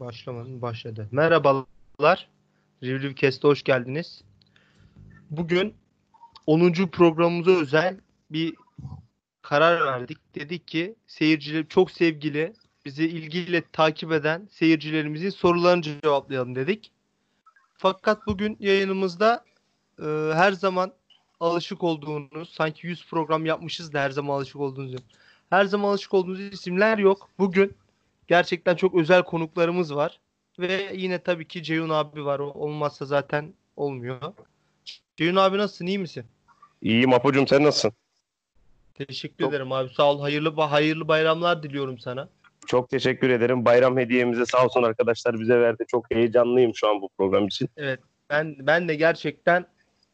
Başlamadım, başladı. Merhabalar. Reviewcast'a hoş geldiniz. Bugün 10. programımıza özel bir karar verdik. Dedik ki seyirciler çok sevgili, bizi ilgiyle takip eden seyircilerimizin sorularını cevaplayalım dedik. Fakat bugün yayınımızda her zaman alışık olduğunuz, sanki 100 program yapmışız da her zaman alışık olduğunuz isimler yok. Bugün gerçekten çok özel konuklarımız var. Ve yine tabii ki Ceyhun abi var. O olmazsa zaten olmuyor. Ceyhun abi nasılsın? İyi misin? İyiyim Apocuğum. Sen nasılsın? Teşekkür ederim abi. Sağ ol. Hayırlı bayramlar diliyorum sana. Çok teşekkür ederim. Bayram hediyemize sağ olsun arkadaşlar bize verdi. Çok heyecanlıyım şu an bu program için. Evet. Ben de gerçekten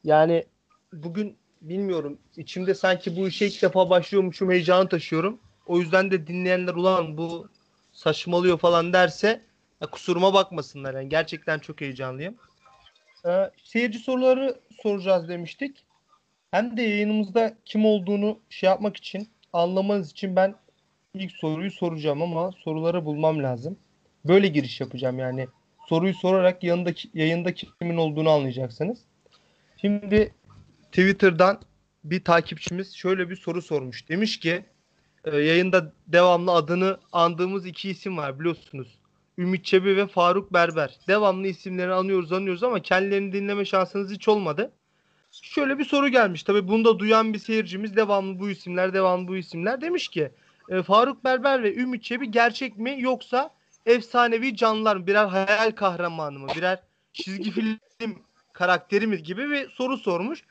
yani bugün bilmiyorum. İçimde sanki bu işe ilk defa başlıyormuşum. Heyecanı taşıyorum. O yüzden de dinleyenler ulan bu saçmalıyor falan derse kusuruma bakmasınlar. Yani gerçekten çok heyecanlıyım. Seyirci soruları soracağız demiştik. Hem de yayınımızda kim olduğunu yapmak için, anlamanız için ben ilk soruyu soracağım ama soruları bulmam lazım. Böyle giriş yapacağım yani. Soruyu sorarak yayında kimin olduğunu anlayacaksınız. Şimdi Twitter'dan bir takipçimiz şöyle bir soru sormuş. Demiş ki yayında devamlı adını andığımız iki isim var biliyorsunuz. Ümit Çebi ve Faruk Berber. Devamlı isimleri anıyoruz ama kendilerini dinleme şansınız hiç olmadı. Şöyle bir soru gelmiş. Tabii bunu da duyan bir seyircimiz devamlı bu isimler demiş ki Faruk Berber ve Ümit Çebi gerçek mi yoksa efsanevi canlılar mı? Birer hayal kahramanı mı? Birer çizgi film karakteri mi? Gibi bir soru sormuş.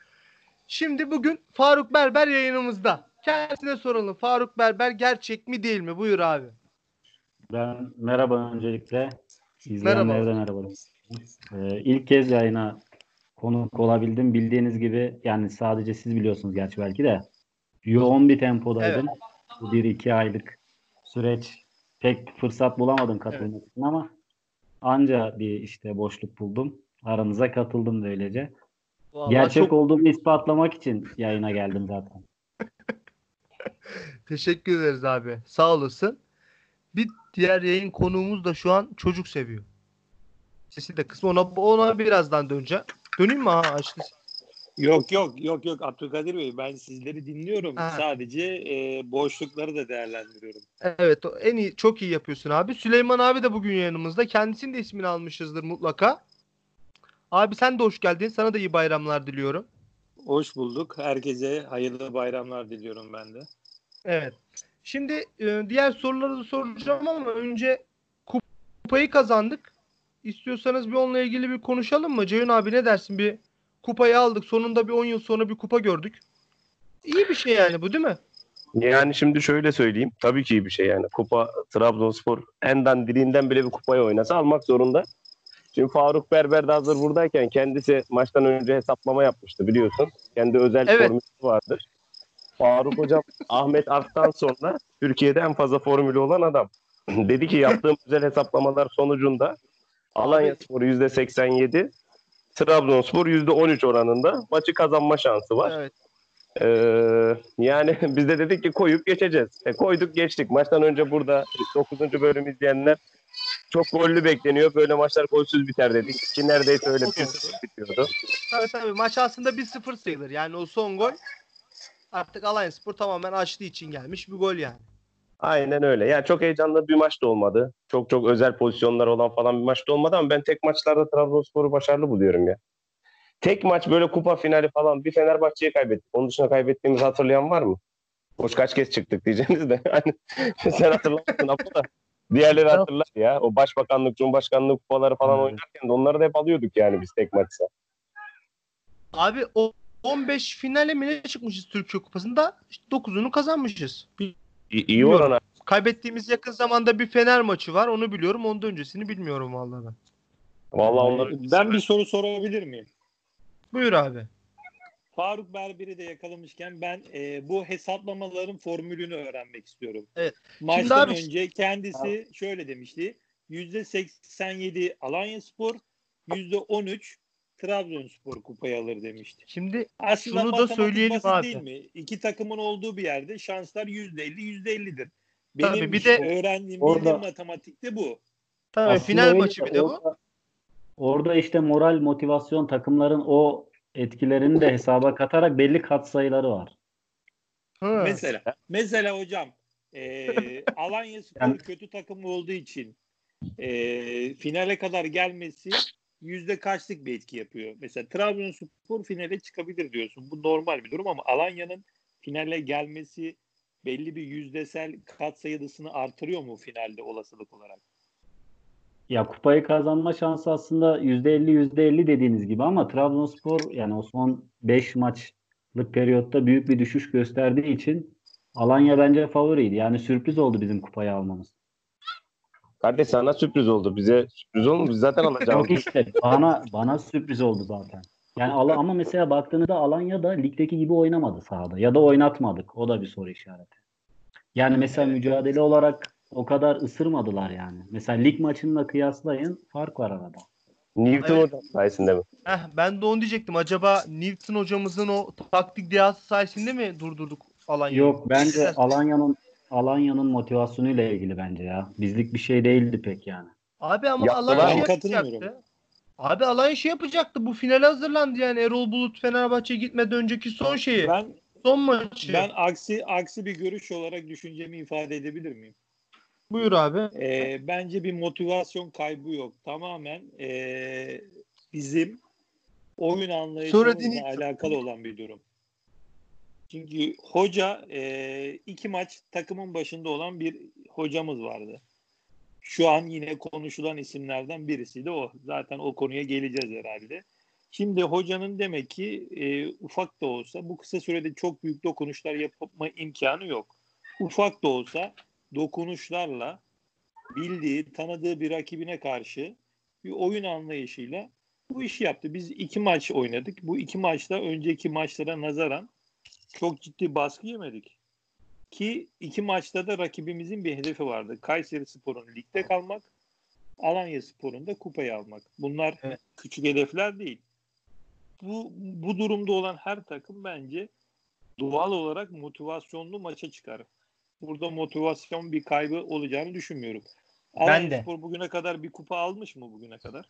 Şimdi bugün Faruk Berber yayınımızda. Kendisine soralım. Faruk Berber gerçek mi değil mi? Buyur abi. Merhaba öncelikle. İzleyenlere de merhaba. İlk kez yayına konuk olabildim. Bildiğiniz gibi yani sadece siz biliyorsunuz gerçi belki de yoğun bir tempodaydım. Evet. Bu 1-2 aylık süreç pek fırsat bulamadım katılmak için ama anca bir işte boşluk buldum. Aranıza katıldım böylece. Vallahi gerçek olduğumu ispatlamak için yayına geldim zaten. Teşekkür ederiz abi. Sağ olasın. Bir diğer yayın konuğumuz da şu an çocuk seviyor. Sesi de kısmı ona birazdan döneceğim. Döneyim mi açtı? Yok Abdülkadir Bey ben sizleri dinliyorum. Ha. Sadece boşlukları da değerlendiriyorum. Evet çok iyi yapıyorsun abi. Süleyman abi de bugün yanımızda. Kendisinin de ismini almışızdır mutlaka. Abi sen de hoş geldin. Sana da iyi bayramlar diliyorum. Hoş bulduk. Herkese hayırlı bayramlar diliyorum ben de. Evet. Şimdi diğer soruları da soracağım ama önce kupayı kazandık. İstiyorsanız bir onunla ilgili bir konuşalım mı? Ceyhun abi ne dersin? Bir kupayı aldık. Sonunda bir 10 yıl sonra bir kupa gördük. İyi bir şey yani bu değil mi? Yani şimdi şöyle söyleyeyim. Tabii ki iyi bir şey yani. Kupa Trabzonspor en dandiliğinden bile bir kupayı oynasa almak zorunda. Şimdi Faruk Berber de hazır buradayken kendisi maçtan önce hesaplama yapmıştı biliyorsun. Kendi özel formülü vardır. Faruk hocam Ahmet Art'tan sonra Türkiye'de en fazla formülü olan adam. Dedi ki yaptığım güzel hesaplamalar sonucunda Alanyaspor %87, Trabzonspor %13 oranında maçı kazanma şansı var. Evet. Yani biz de dedik ki koyup geçeceğiz. Koyduk geçtik. Maçtan önce burada 9. bölüm izleyenler çok gollü bekleniyor. Böyle maçlar golsüz biter dedik. Ki neredeyse öyle 1-0 bitiyordu. Tabii maç aslında 1-0 sayılır. Yani o son gol artık Alanyaspor tamamen açtığı için gelmiş bir gol yani. Aynen öyle. Yani çok heyecanlı bir maç da olmadı. Çok özel pozisyonlar olan falan bir maç da olmadı ama ben tek maçlarda Trabzonspor'u başarılı buluyorum ya. Tek maç böyle kupa finali falan bir Fenerbahçe'ye kaybettik. Onun dışında kaybettiğimizi hatırlayan var mı? Hoş kaç kez çıktık diyeceğiniz de. Sen hatırlarsın ama diğerleri hatırlar ya. O başbakanlık, cumhurbaşkanlık kupaları falan oynarken de onları da hep alıyorduk yani biz tek maçta. Abi 15 finale mi çıkmışız Türkiye Kupası'nda? 9'unu kazanmışız. İyi oran abi. Kaybettiğimiz yakın zamanda bir Fener maçı var. Onu biliyorum. Ondan öncesini bilmiyorum vallahi ben. Vallahi onları ben bir soru sorabilir miyim? Buyur abi. Faruk Berber'i de yakalamışken ben bu hesaplamaların formülünü öğrenmek istiyorum. Evet. Maçtan önce kendisi şöyle demişti. %87 Alanyaspor, %13 Trabzonspor kupayı alır demişti. Şimdi aslında şunu da söyleyelim abi. Değil mi? İki takımın olduğu bir yerde şanslar %50 %50'dir. Benim tabii, bir de öğrendiğim matematikte bu. Tabii aslında final maçı bir de bu. Orada işte moral, motivasyon, takımların o etkilerini de hesaba katarak belli katsayıları var. Ha. Mesela hocam Alanyaspor yani, kötü takım olduğu için finale kadar gelmesi yüzde kaçlık bir etki yapıyor? Mesela Trabzonspor finale çıkabilir diyorsun. Bu normal bir durum ama Alanya'nın finale gelmesi belli bir yüzdesel katsayısını artırıyor mu finalde olasılık olarak? Ya kupayı kazanma şansı aslında %50 dediğiniz gibi ama Trabzonspor yani o son 5 maçlık periyotta büyük bir düşüş gösterdiği için Alanya bence favoriydi. Yani sürpriz oldu bizim kupayı almamız. Kardeş sana sürpriz oldu. Bize sürpriz oldu. Biz zaten alacağız. Yok işte bana sürpriz oldu zaten. Yani ama mesela baktığınızda Alanya da ligdeki gibi oynamadı sahada. Ya da oynatmadık. O da bir soru işareti. Yani mesela mücadele olarak o kadar ısırmadılar yani. Mesela lig maçınla kıyaslayın. Fark var arada. Newton hocam sayesinde mi? Ben de onu diyecektim. Acaba Newton hocamızın o taktik diyası sayesinde mi durdurduk Alanya'yı? Yok bence Alanya'nın motivasyonuyla ilgili bence ya. Bizlik bir şey değildi pek yani. Abi ama Alanya şey yapacaktı. Abi Alanya şey yapacaktı. Bu finale hazırlandı yani. Erol Bulut Fenerbahçe'ye gitmeden önceki son şeyi. Son maçı. Ben aksi bir görüş olarak düşüncemi ifade edebilir miyim? Buyur abi. Bence bir motivasyon kaybı yok. Tamamen bizim oyun anlayışımızla alakalı olan bir durum. Çünkü hoca iki maç takımın başında olan bir hocamız vardı. Şu an yine konuşulan isimlerden birisi de o. Zaten o konuya geleceğiz herhalde. Şimdi hocanın demek ki ufak da olsa bu kısa sürede çok büyük dokunuşlar yapma imkanı yok. Ufak da olsa dokunuşlarla bildiği, tanıdığı bir rakibine karşı bir oyun anlayışıyla bu işi yaptı. Biz iki maç oynadık. Bu iki maçta önceki maçlara nazaran çok ciddi baskı yemedik. Ki iki maçta da rakibimizin bir hedefi vardı. Kayserispor'un ligde kalmak, Alanyaspor'un da kupayı almak. Bunlar küçük hedefler değil. Bu durumda olan her takım bence doğal olarak motivasyonlu maça çıkar. Burada motivasyon bir kaybı olacağını düşünmüyorum. Alanyaspor bugüne kadar bir kupa almış mı bugüne kadar?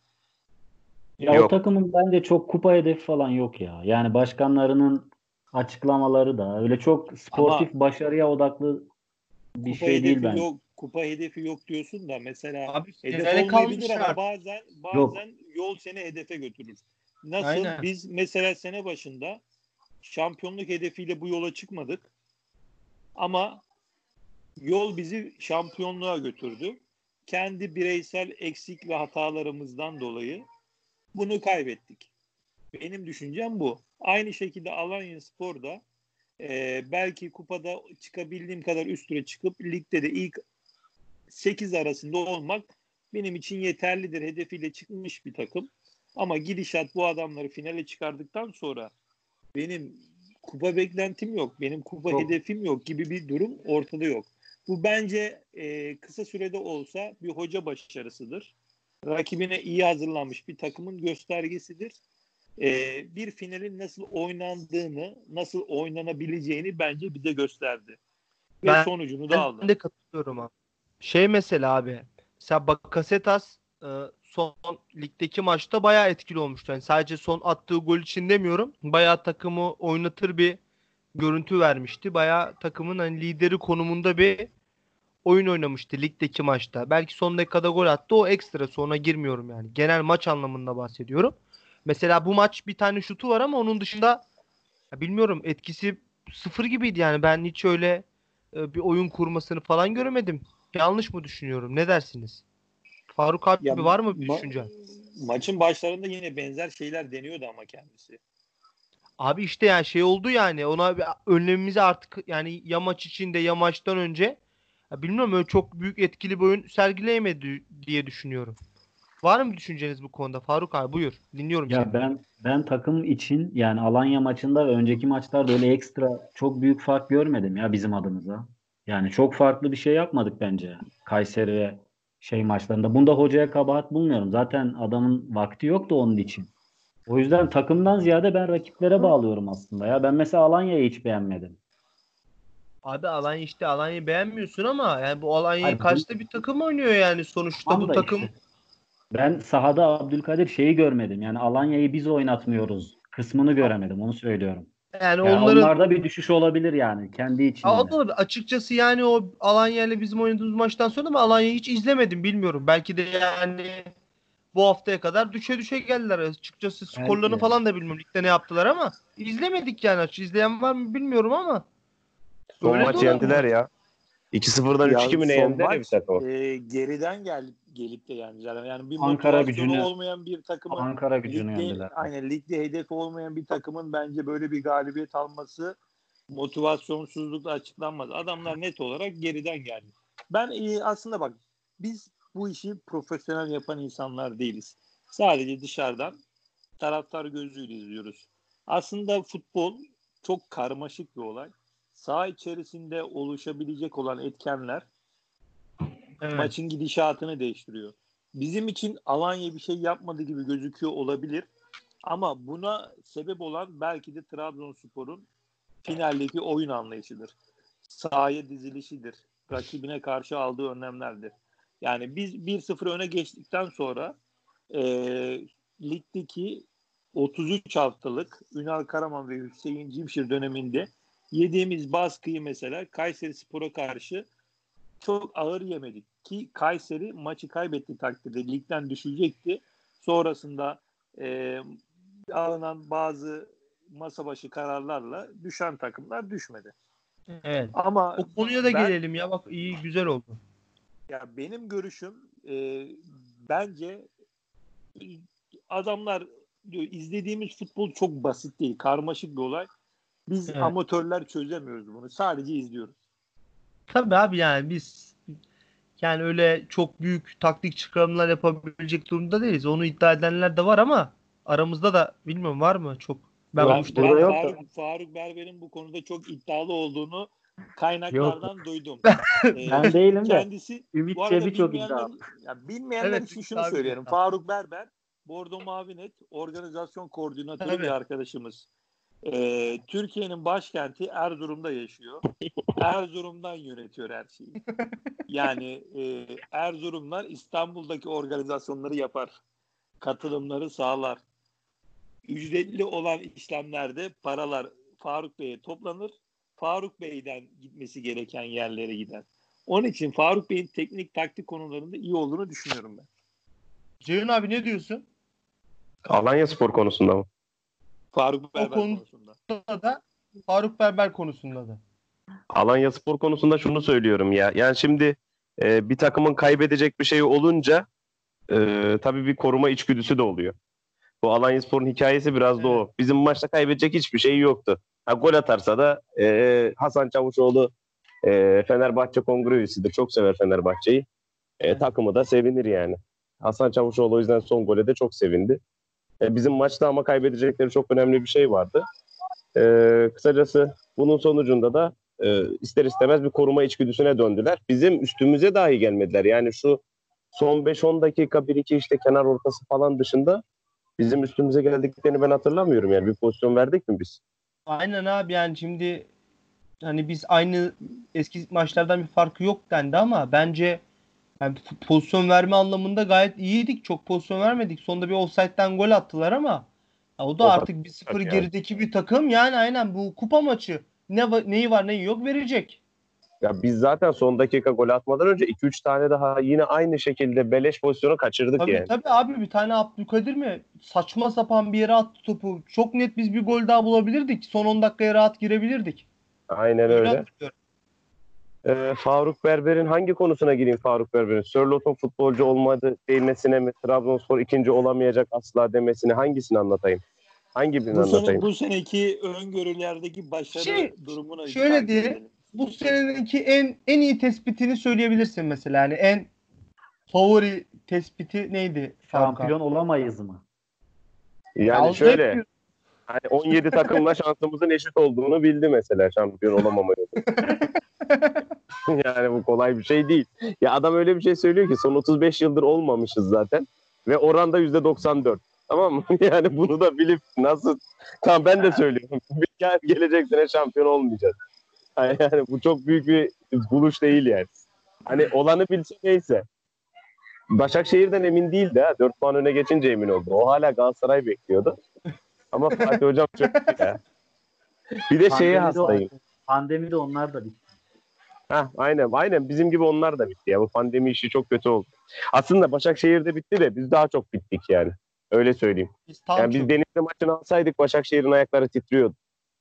Ya yok. O takımın bence çok kupa hedefi falan yok ya. Yani başkanlarının açıklamaları da öyle çok sportif ama başarıya odaklı bir şey değil bence. Yok, kupa hedefi yok diyorsun da mesela abi, hedef olmayabilir ama bazen yol seni hedefe götürür. Nasıl? Aynen. Biz mesela sene başında şampiyonluk hedefiyle bu yola çıkmadık ama yol bizi şampiyonluğa götürdü. Kendi bireysel eksik ve hatalarımızdan dolayı bunu kaybettik. Benim düşüncem bu. Aynı şekilde Alanyaspor'da belki kupada çıkabildiğim kadar üst tura çıkıp ligde de ilk 8 arasında olmak benim için yeterlidir hedefiyle çıkmış bir takım. Ama gidişat bu adamları finale çıkardıktan sonra benim kupa beklentim yok, benim kupa hedefim yok gibi bir durum ortada yok. Bu bence kısa sürede olsa bir hoca başarısıdır. Rakibine iyi hazırlanmış bir takımın göstergesidir. Bir finalin nasıl oynandığını, nasıl oynanabileceğini bence bize gösterdi. Ve sonucunu da aldı. Ben de katılıyorum abi. Mesela abi, mesela Bakasetas son ligdeki maçta bayağı etkili olmuştu. Yani sadece son attığı gol için demiyorum. Bayağı takımı oynatır bir görüntü vermişti. Bayağı takımın hani lideri konumunda bir oyun oynamıştı ligdeki maçta. Belki son dakikada gol attı. O ekstra, sonra girmiyorum yani. Genel maç anlamında bahsediyorum. Mesela bu maç bir tane şutu var ama onun dışında bilmiyorum, etkisi sıfır gibiydi yani. Ben hiç öyle bir oyun kurmasını falan göremedim. Yanlış mı düşünüyorum? Ne dersiniz? Faruk abi ya, var mı bir düşüncen? Maçın başlarında yine benzer şeyler deniyordu ama kendisi. Abi işte yani şey oldu yani, ona önlemimizi artık yani ya maç içinde ya maçtan önce bilmiyorum, öyle çok büyük etkili bir oyun sergileyemedi diye düşünüyorum. Var mı düşünceniz bu konuda Faruk abi? Buyur. Dinliyorum ya seni. Ben takım için yani Alanya maçında ve önceki maçlarda öyle ekstra çok büyük fark görmedim ya bizim adımıza. Yani çok farklı bir şey yapmadık bence Kayseri ve maçlarında. Bunda hocaya kabahat bulmuyorum. Zaten adamın vakti yoktu onun için. O yüzden takımdan ziyade ben rakiplere bağlıyorum aslında ya. Ben mesela Alanya'yı hiç beğenmedim. Abi Alanya işte, Alanya'yı beğenmiyorsun ama yani bu Alanya'yı kaçta bir takım oynuyor yani sonuçta bu takım. Işte. Ben sahada Abdülkadir şeyi görmedim. Yani Alanya'yı biz oynatmıyoruz kısmını göremedim, onu söylüyorum. Yani onların... Onlarda bir düşüş olabilir yani kendi içinde. Olabilir. Açıkçası yani o Alanya ile bizim oynadığımız maçtan sonra ama Alanya'yı hiç izlemedim, bilmiyorum. Belki de yani bu haftaya kadar düşe geldiler. Açıkçası skorlarını falan da bilmiyorum. Ligde ne yaptılar ama izlemedik yani. İzleyen var mı bilmiyorum ama. Son maç yendiler ya. 2-0'dan 3-2 mi ne yendiler ya bir takım? Geriden gelip de yendiler. Yani bir Ankara Gücü'nü olmayan bir takımın, Ankara Gücü'nü yendiler. Aynen, ligde hedef olmayan bir takımın bence böyle bir galibiyet alması motivasyonsuzlukla açıklanmaz. Adamlar net olarak geriden geldi. Ben aslında bak, biz bu işi profesyonel yapan insanlar değiliz. Sadece dışarıdan taraftar gözüyle izliyoruz. Aslında futbol çok karmaşık bir olay. Saha içerisinde oluşabilecek olan etkenler maçın gidişatını değiştiriyor. Bizim için Alanya bir şey yapmadığı gibi gözüküyor olabilir. Ama buna sebep olan belki de Trabzonspor'un finaldeki oyun anlayışıdır. Sahaya dizilişidir. Rakibine karşı aldığı önlemlerdir. Yani biz 1-0 öne geçtikten sonra ligdeki 33 haftalık Ünal Karaman ve Hüseyin Cimşir döneminde yediğimiz baskıyı mesela Kayserispor'a karşı çok ağır yemedik ki Kayseri maçı kaybettiği takdirde ligden düşecekti. Sonrasında alınan bazı masa başı kararlarla düşen takımlar düşmedi. Evet. Ama o konuya da gelelim ya, bak iyi güzel oldu. Ya benim görüşüm bence adamlar diyor, izlediğimiz futbol çok basit değil, karmaşık bir olay. Biz amatörler çözemiyoruz bunu. Sadece izliyoruz. Tabii abi yani biz yani öyle çok büyük taktik çıkarımlar yapabilecek durumda değiliz. Onu iddia edenler de var ama aramızda da bilmiyorum var mı çok. Faruk Berber'in bu konuda çok iddialı olduğunu kaynaklardan duydum. Ben değilim kendisi, de. Ümit Çebi çok iddialı. Ya bilmeyenler için şunu söyleyelim. Faruk Berber, Bordo Mavi Net organizasyon koordinatörü bir arkadaşımız. Türkiye'nin başkenti Erzurum'da yaşıyor. Erzurum'dan yönetiyor her şeyi. Yani Erzurumlar İstanbul'daki organizasyonları yapar. Katılımları sağlar. Ücretli olan işlemlerde paralar Faruk Bey'e toplanır. Faruk Bey'den gitmesi gereken yerlere gider. Onun için Faruk Bey'in teknik taktik konularında iyi olduğunu düşünüyorum ben. Ceyhun abi ne diyorsun? Alanyaspor konusunda mı? Faruk Berber konusunda da, Faruk Berber konusunda da. Alanyaspor konusunda şunu söylüyorum ya. Yani şimdi bir takımın kaybedecek bir şey olunca tabii bir koruma içgüdüsü de oluyor. Bu Alanyaspor'un hikayesi biraz da o. Bizim maçta kaybedecek hiçbir şey yoktu. Ha, gol atarsa da Hasan Çavuşoğlu Fenerbahçe kongre üyesidir. Çok sever Fenerbahçe'yi. Takımı da sevinir yani. Hasan Çavuşoğlu o yüzden son gole de çok sevindi. Bizim maçta ama kaybedecekleri çok önemli bir şey vardı. Kısacası bunun sonucunda da ister istemez bir koruma içgüdüsüne döndüler. Bizim üstümüze dahi gelmediler. Yani şu son 5-10 dakika 1-2 işte kenar ortası falan dışında bizim üstümüze geldiklerini ben hatırlamıyorum. Yani bir pozisyon verdik mi biz? Aynen abi yani şimdi hani biz aynı eski maçlardan bir farkı yok dendi ama bence yani pozisyon verme anlamında gayet iyiydik. Çok pozisyon vermedik. Sonunda bir ofsayttan gol attılar ama o da artık 1-0 gerideki bir takım. Yani aynen bu kupa maçı neyi var neyi yok verecek. Ya biz zaten son dakika gol atmadan önce 2-3 tane daha yine aynı şekilde beleş pozisyonu kaçırdık tabii, yani. Tabii abi bir tane Abdülkadir mi? Saçma sapan bir yere attı topu. Çok net biz bir gol daha bulabilirdik. Son 10 dakikaya rahat girebilirdik. Aynen öyle. Faruk Berber'in hangi konusuna gireyim Faruk Berber'in? Sörlot'un futbolcu olmadı değilmesine mi? Trabzonspor ikinci olamayacak asla demesine hangisini anlatayım? Hangi birini anlatayım? Bu seneki öngörülerdeki başarı durumuna... Şöyle diyelim. Bu seneki en iyi tespitini söyleyebilirsin mesela. Yani en favori tespiti neydi? Şampiyon olamayız mı? Yani ya şöyle... Hani 17 takımla şansımızın eşit olduğunu bildi mesela şampiyon olamamayı. Yani bu kolay bir şey değil. Ya adam öyle bir şey söylüyor ki son 35 yıldır olmamışız zaten. Ve oranda %94. Tamam mı? Yani bunu da bilip nasıl... Tamam ben de söylüyorum. Gelecek sene şampiyon olmayacağız. Yani bu çok büyük bir buluş değil yani. Hani olanı bilse neyse. Başakşehir'den emin değildi ha. 4 puan öne geçince emin oldu. O hala Galatasaray bekliyordu. Ama Fatih Hocam çok iyi ya. Bir de şeye hastayım. Pandemide onlar da bitti. Heh, aynen bizim gibi onlar da bitti ya. Bu pandemi işi çok kötü oldu. Aslında Başakşehir'de bitti de biz daha çok bittik yani. Öyle söyleyeyim. Biz Denizli maçını alsaydık Başakşehir'in ayakları titriyordu.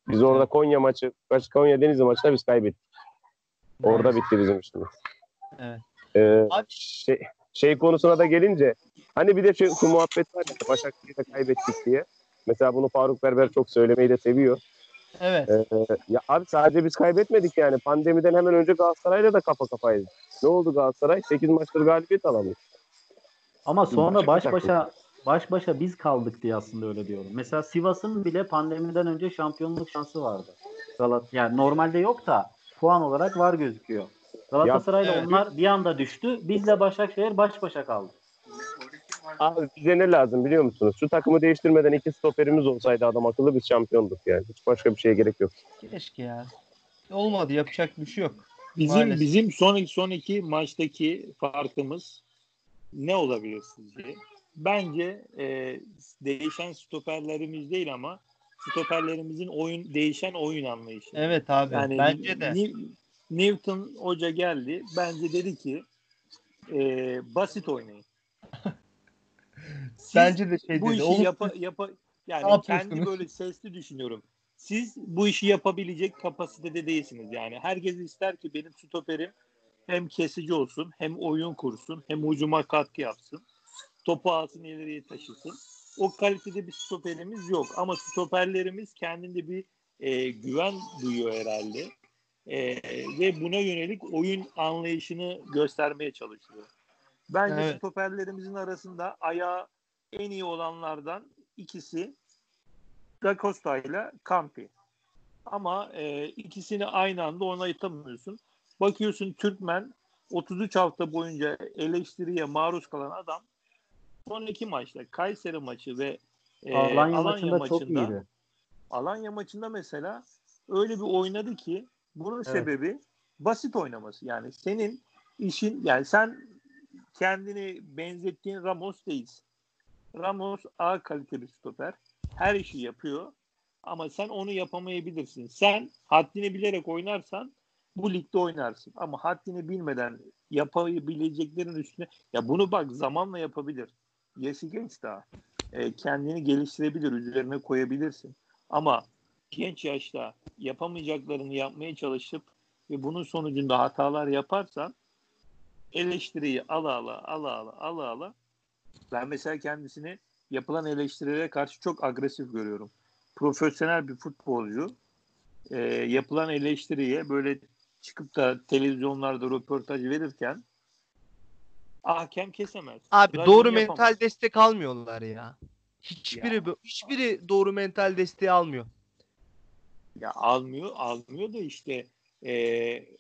Biz orada Konya maçı, Konya Denizli maçında biz kaybettik. Orada bitti bizim işimiz. Evet. Şey konusuna da gelince hani bir de şu muhabbet var ya, Başakşehir'de kaybettik diye. Mesela bunu Faruk Berber çok söylemeyi de seviyor. Evet. Ya abi sadece biz kaybetmedik yani. Pandemiden hemen önce Galatasaray'la da kafa kafaydı. Ne oldu Galatasaray? 8 maçtır galibiyet alamadı. Ama sonra baş başa biz kaldık diye aslında öyle diyorum. Mesela Sivas'ın bile pandemiden önce şampiyonluk şansı vardı. Yani normalde yok da puan olarak var gözüküyor. Galatasaray'la onlar bir anda düştü. Bizle Başakşehir baş başa kaldı. Abi bize ne lazım biliyor musunuz? Şu takımı değiştirmeden 2 stoperimiz olsaydı adam akıllı biz şampiyonduk yani. Hiç başka bir şeye gerek yok. Keşke ya. Olmadı, yapacak bir şey yok. Bizim son 2 maçtaki farkımız ne olabilir sizce? Bence değişen stoperlerimiz değil ama stoperlerimizin değişen oyun anlayışı. Evet abi. Yani bence de. Newton hoca geldi. Bence dedi ki basit oynayın. Bence de şey bu dedi. Bu işi yani kendi böyle sesli düşünüyorum. Siz bu işi yapabilecek kapasitede değilsiniz yani. Herkes ister ki benim stoperim hem kesici olsun, hem oyun kursun, hem hücuma katkı yapsın. Topu alsın, ileriye taşısın. O kalitede bir stoperimiz yok. Ama stoperlerimiz kendinde bir güven duyuyor herhalde. Ve buna yönelik oyun anlayışını göstermeye çalışıyor. Bence evet. Stoperlerimizin arasında ayağı en iyi olanlardan ikisi Da Costa ile Campi. Ama ikisini aynı anda onaylatamıyorsun. Bakıyorsun Türkmen 33 hafta boyunca eleştiriye maruz kalan adam son 2 maçta Kayseri maçı ve Alanya maçında mesela öyle bir oynadı ki bunun sebebi basit oynaması. Yani senin işin, yani sen kendini benzettiğin Ramos değilsin. Ramos A kaliteli stoper. Her işi yapıyor ama sen onu yapamayabilirsin. Sen haddini bilerek oynarsan bu ligde oynarsın. Ama haddini bilmeden yapabileceklerin üstüne, ya bunu bak zamanla yapabilir. Yaşı genç daha. Kendini geliştirebilir, üzerine koyabilirsin. Ama genç yaşta yapamayacaklarını yapmaya çalışıp ve bunun sonucunda hatalar yaparsan eleştiriyi ala ala ben mesela kendisini yapılan eleştirilere karşı çok agresif görüyorum. Profesyonel bir futbolcu yapılan eleştiriye böyle çıkıp da televizyonlarda röportaj verirken hakem kesemez. Abi doğru yapamaz. Mental destek almıyorlar ya. Hiçbiri doğru mental desteği almıyor. Ya almıyor da işte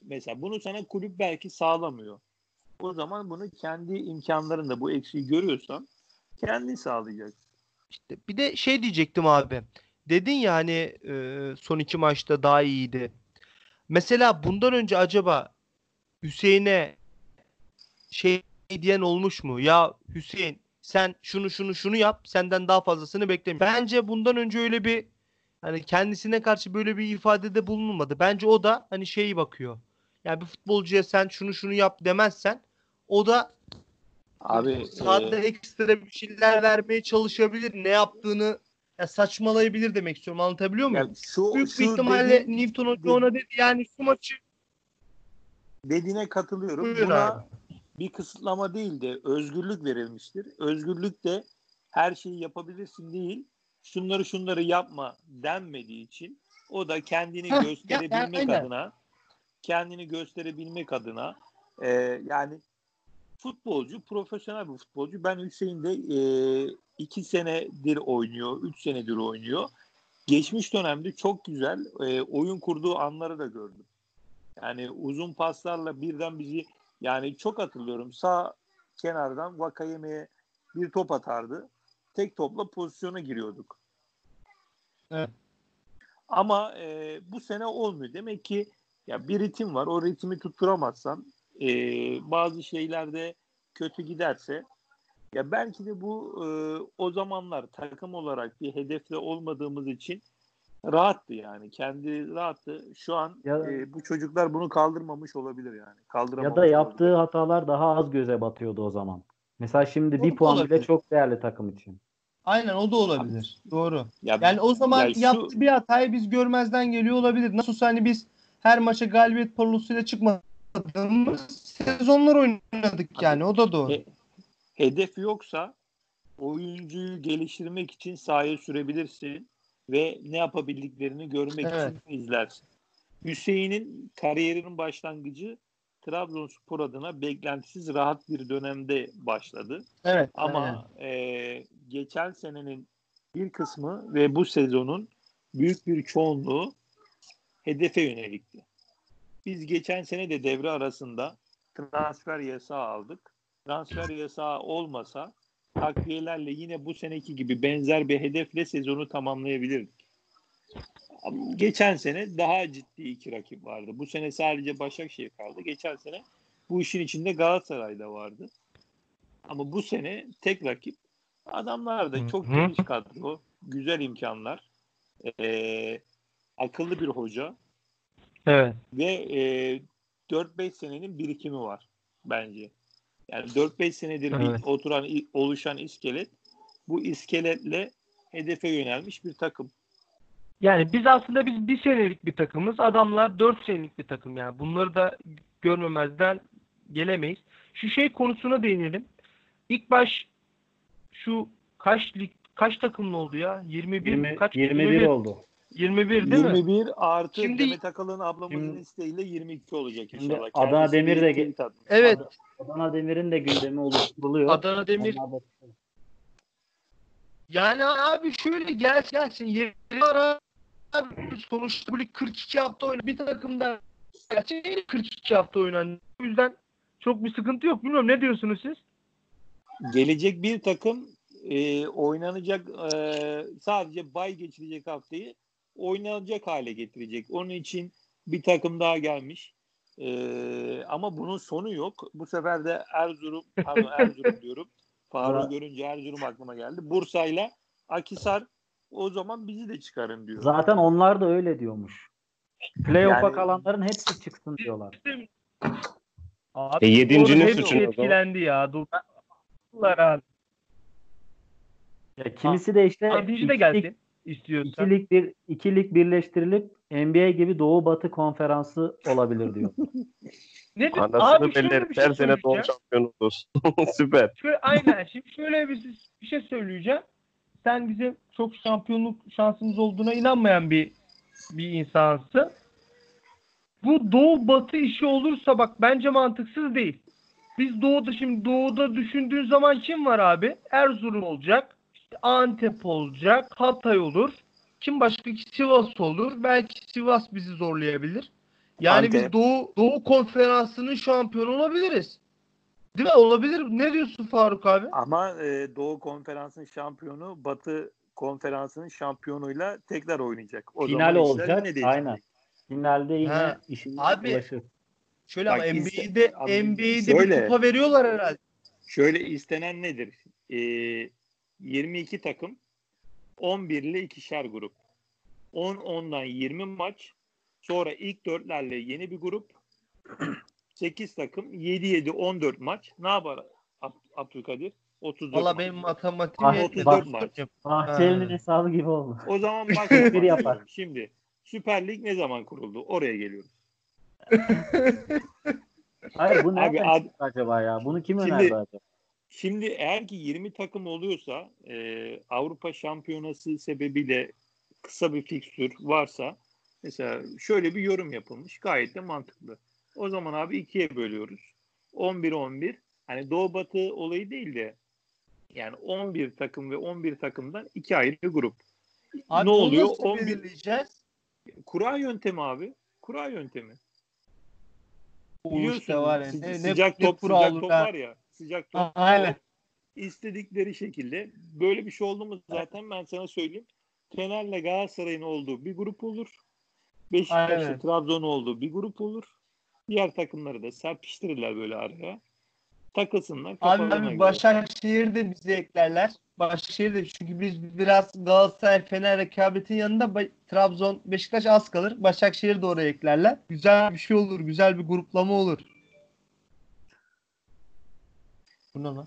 mesela bunu sana kulüp belki sağlamıyor. O zaman bunu kendi imkanlarında bu eksiği görüyorsan kendin sağlayacaksın. İşte bir de şey diyecektim abi. Dedin ya hani son 2 maçta daha iyiydi. Mesela bundan önce acaba Hüseyin'e şey diyen olmuş mu? Ya Hüseyin sen şunu yap, senden daha fazlasını beklemiyorum. Bence bundan önce öyle bir hani kendisine karşı böyle bir ifadede bulunmadı. Bence o da hani şeyi bakıyor. Yani bir futbolcuya sen şunu yap demezsen o da abi sahada ekstra bir şeyler vermeye çalışabilir. Ne yaptığını saçmalayabilir demek istiyorum. Anlatabiliyor muyum? Yani büyük bir ihtimalle Newton Hoca ona dedi yani şu maçı dediğine katılıyorum. Buyur buna abi. Bir kısıtlama değil de özgürlük verilmiştir. Özgürlük de her şeyi yapabilirsin değil. Şunları yapma denmediği için o da kendini gösterebilmek adına yani futbolcu, profesyonel bir futbolcu. Ben Hüseyin de 2 senedir oynuyor, 3 senedir oynuyor. Geçmiş dönemde çok güzel oyun kurduğu anları da gördüm. Yani uzun paslarla birden bizi, yani çok hatırlıyorum, sağ kenardan Vakayeme'ye bir top atardı. Tek topla pozisyona giriyorduk. Evet. Ama bu sene olmuyor. Demek ki Ya bir ritim var. O ritmi tutturamazsan bazı şeylerde kötü giderse ya belki de bu o zamanlar takım olarak bir hedefle olmadığımız için rahattı yani. Kendi rahattı. Şu an ya, bu çocuklar bunu kaldırmamış olabilir yani. Kaldıramamış ya da yaptığı olabilir. Hatalar daha az göze batıyordu o zaman. Mesela şimdi o bir puan olabilir. Bile çok değerli takım için. Aynen o da olabilir. Abi, doğru. Ya, yani o zaman ya yaptığı bir hatayı biz görmezden geliyor olabilir. Nasıl olsa hani biz her maça galibiyet parolosuyla çıkmadığımız sezonlar oynadık yani. O da doğru. Hedef yoksa oyuncuyu geliştirmek için sahaya sürebilirsin ve ne yapabildiklerini görmek için izlersin. Hüseyin'in kariyerinin başlangıcı Trabzonspor adına beklentisiz rahat bir dönemde başladı. Evet. Ama geçen senenin bir kısmı ve bu sezonun büyük bir çoğunluğu hedefe yönelikti. Biz geçen sene de devre arasında transfer yasağı aldık. Transfer yasağı olmasa takviyelerle yine bu seneki gibi benzer bir hedefle sezonu tamamlayabilirdik. Geçen sene daha ciddi iki rakip vardı. Bu sene sadece Başakşehir kaldı. Geçen sene bu işin içinde Galatasaray da vardı. Ama bu sene tek rakip. Adamlar da çok geniş kadro, güzel imkanlar, akıllı bir hoca ve 4-5 senenin birikimi var bence. Yani 4-5 senedir oturan, oluşan iskelet, bu iskeletle hedefe yönelmiş bir takım. Yani biz aslında bir senelik bir takımız. Adamlar 4 senelik bir takım. Yani bunları da görmemezden gelemeyiz. Şu şey konusuna değinelim. İlk baş şu kaç takımlı oldu ya? 21 oldu. 21 değil mi? 21 artı şimdi, Demet Akalın ablamızın isteğiyle 22 olacak inşallah. Adana Demir de evet. Adana Demir'in de gündemi oluşturuluyor. Adana Demir. Yani abi şöyle gelsin yıllara sonuçta bu lig 42 hafta oynanan bir takımda gerçekten 42 hafta oynanıyor. O yüzden çok bir sıkıntı yok. Bilmiyorum ne diyorsunuz siz? Gelecek bir takım oynanacak sadece bay geçirecek haftayı oynanacak hale getirecek. Onun için bir takım daha gelmiş. Ama bunun sonu yok. Bu sefer de Erzurum diyorum. Faruk görünce Erzurum aklıma geldi. Bursa'yla Akhisar o zaman bizi de çıkarın diyor. Zaten onlar da öyle diyormuş. Playoff'a yani, kalanların hepsi çıksın diyorlar. Abi, yedincinin suçunu etkilendi ya. Durdular abi. Ya kimisi de işte abi, de geldi. İkilik birleştirilip NBA gibi Doğu Batı konferansı olabilir diyor. Ne diyor? Abi şöyle bir şey söyleyeceğim. Doğu şampiyon olur. Süper. Aynen. Şimdi şöyle bir şey söyleyeceğim. Sen bizim çok şampiyonluk şansımız olduğuna inanmayan bir insansın. Bu Doğu Batı işi olursa bak bence mantıksız değil. Biz Doğu'da düşündüğün zaman kim var abi? Erzurum olacak. Antep olacak, Hatay olur. Kim başka? Sivas olur. Belki Sivas bizi zorlayabilir. Yani Antep. Biz Doğu Konferansı'nın şampiyonu olabiliriz. Değil mi? Olabilir. Ne diyorsun Faruk abi? Ama Doğu Konferansı'nın şampiyonu Batı Konferansı'nın şampiyonuyla tekrar oynayacak. O final olacak. Aynen. Finalde yine işimiz ulaşır. Şöyle bak, ama NBA'de bir kupa veriyorlar herhalde. Şöyle istenen nedir? 22 takım 11 ile ikişer grup 10'dan 20 maç sonra ilk 4'lerle yeni bir grup 8 takım 7 14 maç ne yapar Abdülkadir? 34 maç. Valla benim matematiğim 34 maç. Bahçeli'nin hesabı gibi oldu. O zaman başka biri yapar. Şimdi Süper Lig ne zaman kuruldu? Oraya geliyoruz. Hayır bu nereden çıktı acaba ya? Bunu kim önerdi acaba? Şimdi eğer ki 20 takım oluyorsa Avrupa Şampiyonası sebebiyle kısa bir fikstür varsa mesela şöyle bir yorum yapılmış. Gayet de mantıklı. O zaman abi ikiye bölüyoruz. 11-11 hani Doğu Batı olayı değil de yani 11 takım ve 11 takımdan iki ayrı grup. Abi ne oluyor? 11 belirleyeceğiz. Kura yöntemi abi. Kura yöntemi. Biliyorsun var yani. Sıcak top var ya. Sıcak top. Aynen. İstedikleri şekilde böyle bir şey oldu mu zaten ben sana söyleyeyim. Fener'le Galatasaray'ın olduğu bir grup olur. Beşiktaş'ta Trabzon oldu. Bir grup olur. Diğer takımları da serpiştirirler böyle araya. Takılsınlar. Abi Başakşehir'de bizi eklerler. Başakşehir'de çünkü biz biraz Galatasaray Fener rekabetin yanında Trabzon, Beşiktaş az kalır. Başakşehir de oraya eklerler. Güzel bir şey olur. Güzel bir gruplama olur.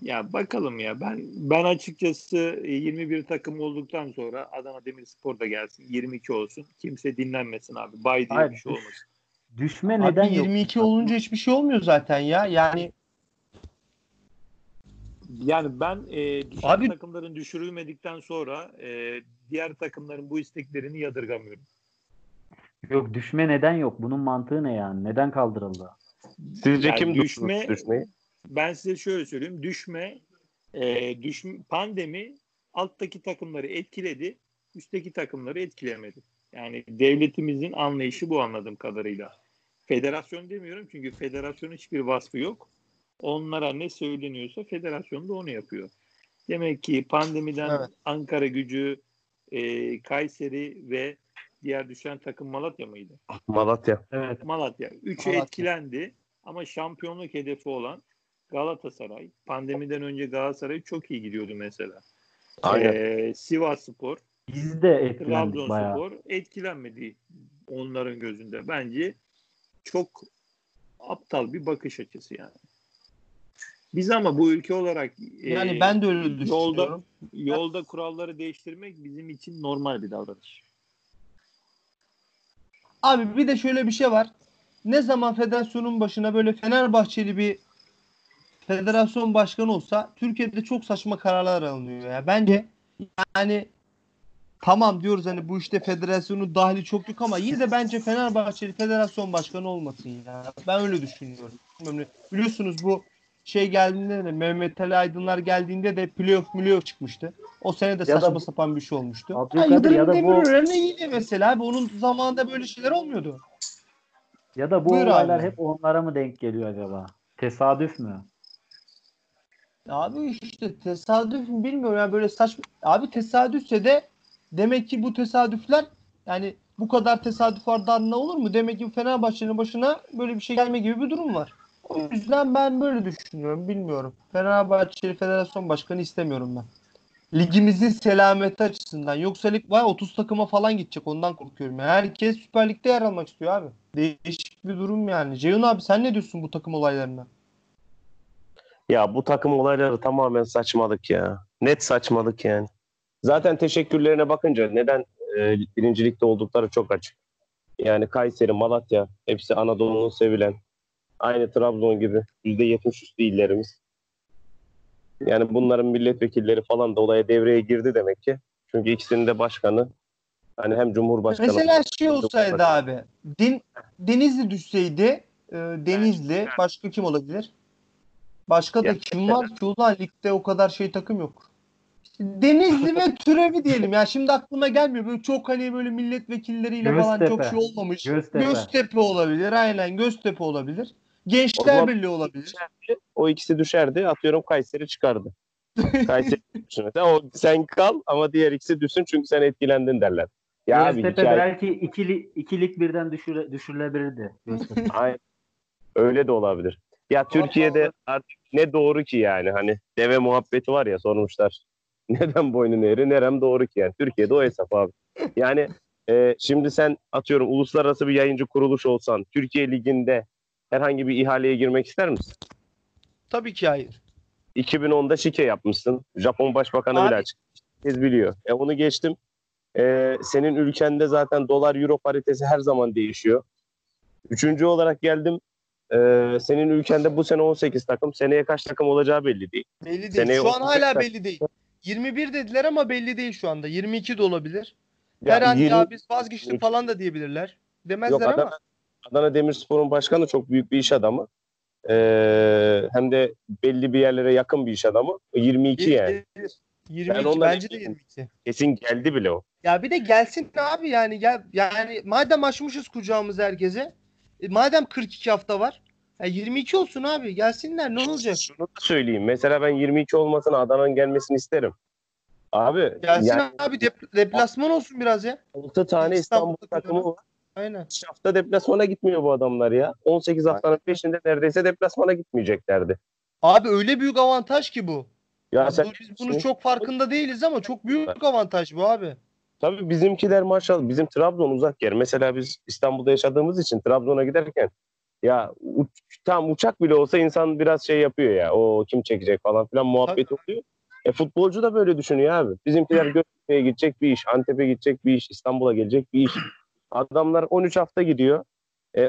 Ya bakalım ya. Ben açıkçası 21 takım olduktan sonra Adana Demirspor da gelsin. 22 olsun. Kimse dinlenmesin abi. Bay diye bir şey olmasın. Düşme abi neden 22 yok? Olunca hiçbir şey olmuyor zaten ya. Yani ben düşen abi, takımların düşürülmedikten sonra diğer takımların bu isteklerini yadırgamıyorum. Yok, düşme neden yok? Bunun mantığı ne yani? Neden kaldırıldı? Sizce yani kim düşmeyi? Ben size şöyle söyleyeyim. Düşme pandemi alttaki takımları etkiledi, üstteki takımları etkilemedi. Yani devletimizin anlayışı bu anladığım kadarıyla. Federasyon demiyorum çünkü federasyonun hiçbir vasfı yok. Onlara ne söyleniyorsa federasyon da onu yapıyor. Demek ki pandemiden Ankara Gücü, Kayseri ve diğer düşen takım Malatya mıydı? Malatya. Evet. Malatya. Üçü etkilendi ama şampiyonluk hedefi olan Galatasaray, pandemiden önce Galatasaray çok iyi gidiyordu mesela. Sivasspor, biz de etkilendik Trabzonspor etkilenmedi onların gözünde. Bence çok aptal bir bakış açısı yani. Biz ama bu ülke olarak yani ben de öyle düşünüyorum. Yolda kuralları değiştirmek bizim için normal bir davranış. Abi bir de şöyle bir şey var. Ne zaman federasyonun başına böyle Fenerbahçeli bir federasyon başkanı olsa Türkiye'de çok saçma kararlar alınıyor ya. Bence yani tamam diyoruz hani bu işte federasyonun dahili çok yok ama yine de bence Fenerbahçeli federasyon başkanı olmasın ya. Ben öyle düşünüyorum. Biliyorsunuz bu geldiğinde de Mehmet Ali Aydınlar geldiğinde de playoff çıkmıştı. O sene de saçma sapan bir şey olmuştu. Abdülkadir ya da Demirören iyiydi mesela. Abi, onun zamanında böyle şeyler olmuyordu. Ya da bu olaylar hep onlara mı denk geliyor acaba? Tesadüf mü? Abi işte tesadüf mü bilmiyorum. Yani böyle saçma. Abi tesadüfse de demek ki bu tesadüfler yani bu kadar tesadüflerden ne olur mu? Demek ki Fenerbahçe'nin başına böyle bir şey gelme gibi bir durum var. O yüzden ben böyle düşünüyorum. Bilmiyorum. Fenerbahçe Federasyon Başkanı istemiyorum ben. Ligimizin selameti açısından. Yoksa lig var 30 takıma falan gidecek. Ondan korkuyorum. Yani herkes Süper Lig'de yer almak istiyor abi. Değişik bir durum yani. Ceyhun abi sen ne diyorsun bu takım olaylarına? Ya bu takım olayları tamamen saçmalık ya. Net saçmalık yani. Zaten teşekkürlerine bakınca neden birincilikte oldukları çok açık. Yani Kayseri, Malatya hepsi Anadolu'nun sevilen. Aynı Trabzon gibi %70 üstü illerimiz. Yani bunların milletvekilleri falan da olaya devreye girdi demek ki. Çünkü ikisinin de başkanı hani hem Cumhurbaşkanı. Mesela olsaydı abi. Denizli düşseydi Denizli başka kim olabilir? Başka da kim var ki? Ulan ligde o kadar takım yok. Denizli ve Türevi diyelim. Ya şimdi aklıma gelmiyor. Böyle çok hani böyle milletvekilleriyle Göztepe falan çok olmamış. Göztepe olabilir. Aynen Göztepe olabilir. Gençler Birliği olabilir. O ikisi düşerdi. Atıyorum Kayseri çıkardı. Kayseri sen kal ama diğer ikisi düşsün çünkü sen etkilendin derler. Ya Göztepe belki ikilik birden düşürülebilirdi. Aynen. Öyle de olabilir. Ya Türkiye'de artık ne doğru ki yani hani deve muhabbeti var ya sormuşlar. Neden boynunu eğri nerem doğru ki yani. Türkiye'de o hesap abi. Yani şimdi sen atıyorum uluslararası bir yayıncı kuruluş olsan Türkiye Ligi'nde herhangi bir ihaleye girmek ister misin? Tabii ki hayır. 2010'da şike yapmışsın. Japon Başbakanı bile açık. Herkes biliyor. Onu geçtim. Senin ülkende zaten dolar euro paritesi her zaman değişiyor. Üçüncü olarak geldim. Senin ülkende bu sene 18 takım. Seneye kaç takım olacağı belli değil. Belli değil. Şu an hala belli değil. 21 dediler ama belli değil şu anda. 22 de olabilir. Her an ya biz vazgeçtik falan da diyebilirler. Demezler yok, ama. Adana Demirspor'un başkanı çok büyük bir iş adamı. Hem de belli bir yerlere yakın bir iş adamı. 22 yani. 22 bence de 22. Kesin geldi bile o. Ya bir de gelsin abi yani. Yani madem açmışız kucağımızı herkese. Madem 42 hafta var. 22 olsun abi. Gelsinler. Ne olacak? Şunu da söyleyeyim. Mesela ben 22 olmasına Adana'nın gelmesini isterim. Abi. Gelsin yani, abi. Deplasman olsun biraz ya. 6 tane İstanbul takımı var. Aynen. Hiç hafta deplasmana gitmiyor bu adamlar ya. 18 haftanın peşinde neredeyse deplasmana gitmeyeceklerdi. Abi öyle büyük avantaj ki bu. Ya sen, biz bunun çok farkında değiliz ama çok büyük avantaj bu abi. Tabii bizimkiler maşallah, bizim Trabzon uzak yer. Mesela biz İstanbul'da yaşadığımız için Trabzon'a giderken ya tam uçak bile olsa insan biraz şey yapıyor ya. O kim çekecek falan filan muhabbet tabii oluyor. Futbolcu da böyle düşünüyor abi. Bizimkiler Göztepe'ye gidecek bir iş, Antep'e gidecek bir iş, İstanbul'a gelecek bir iş. Adamlar 13 hafta gidiyor.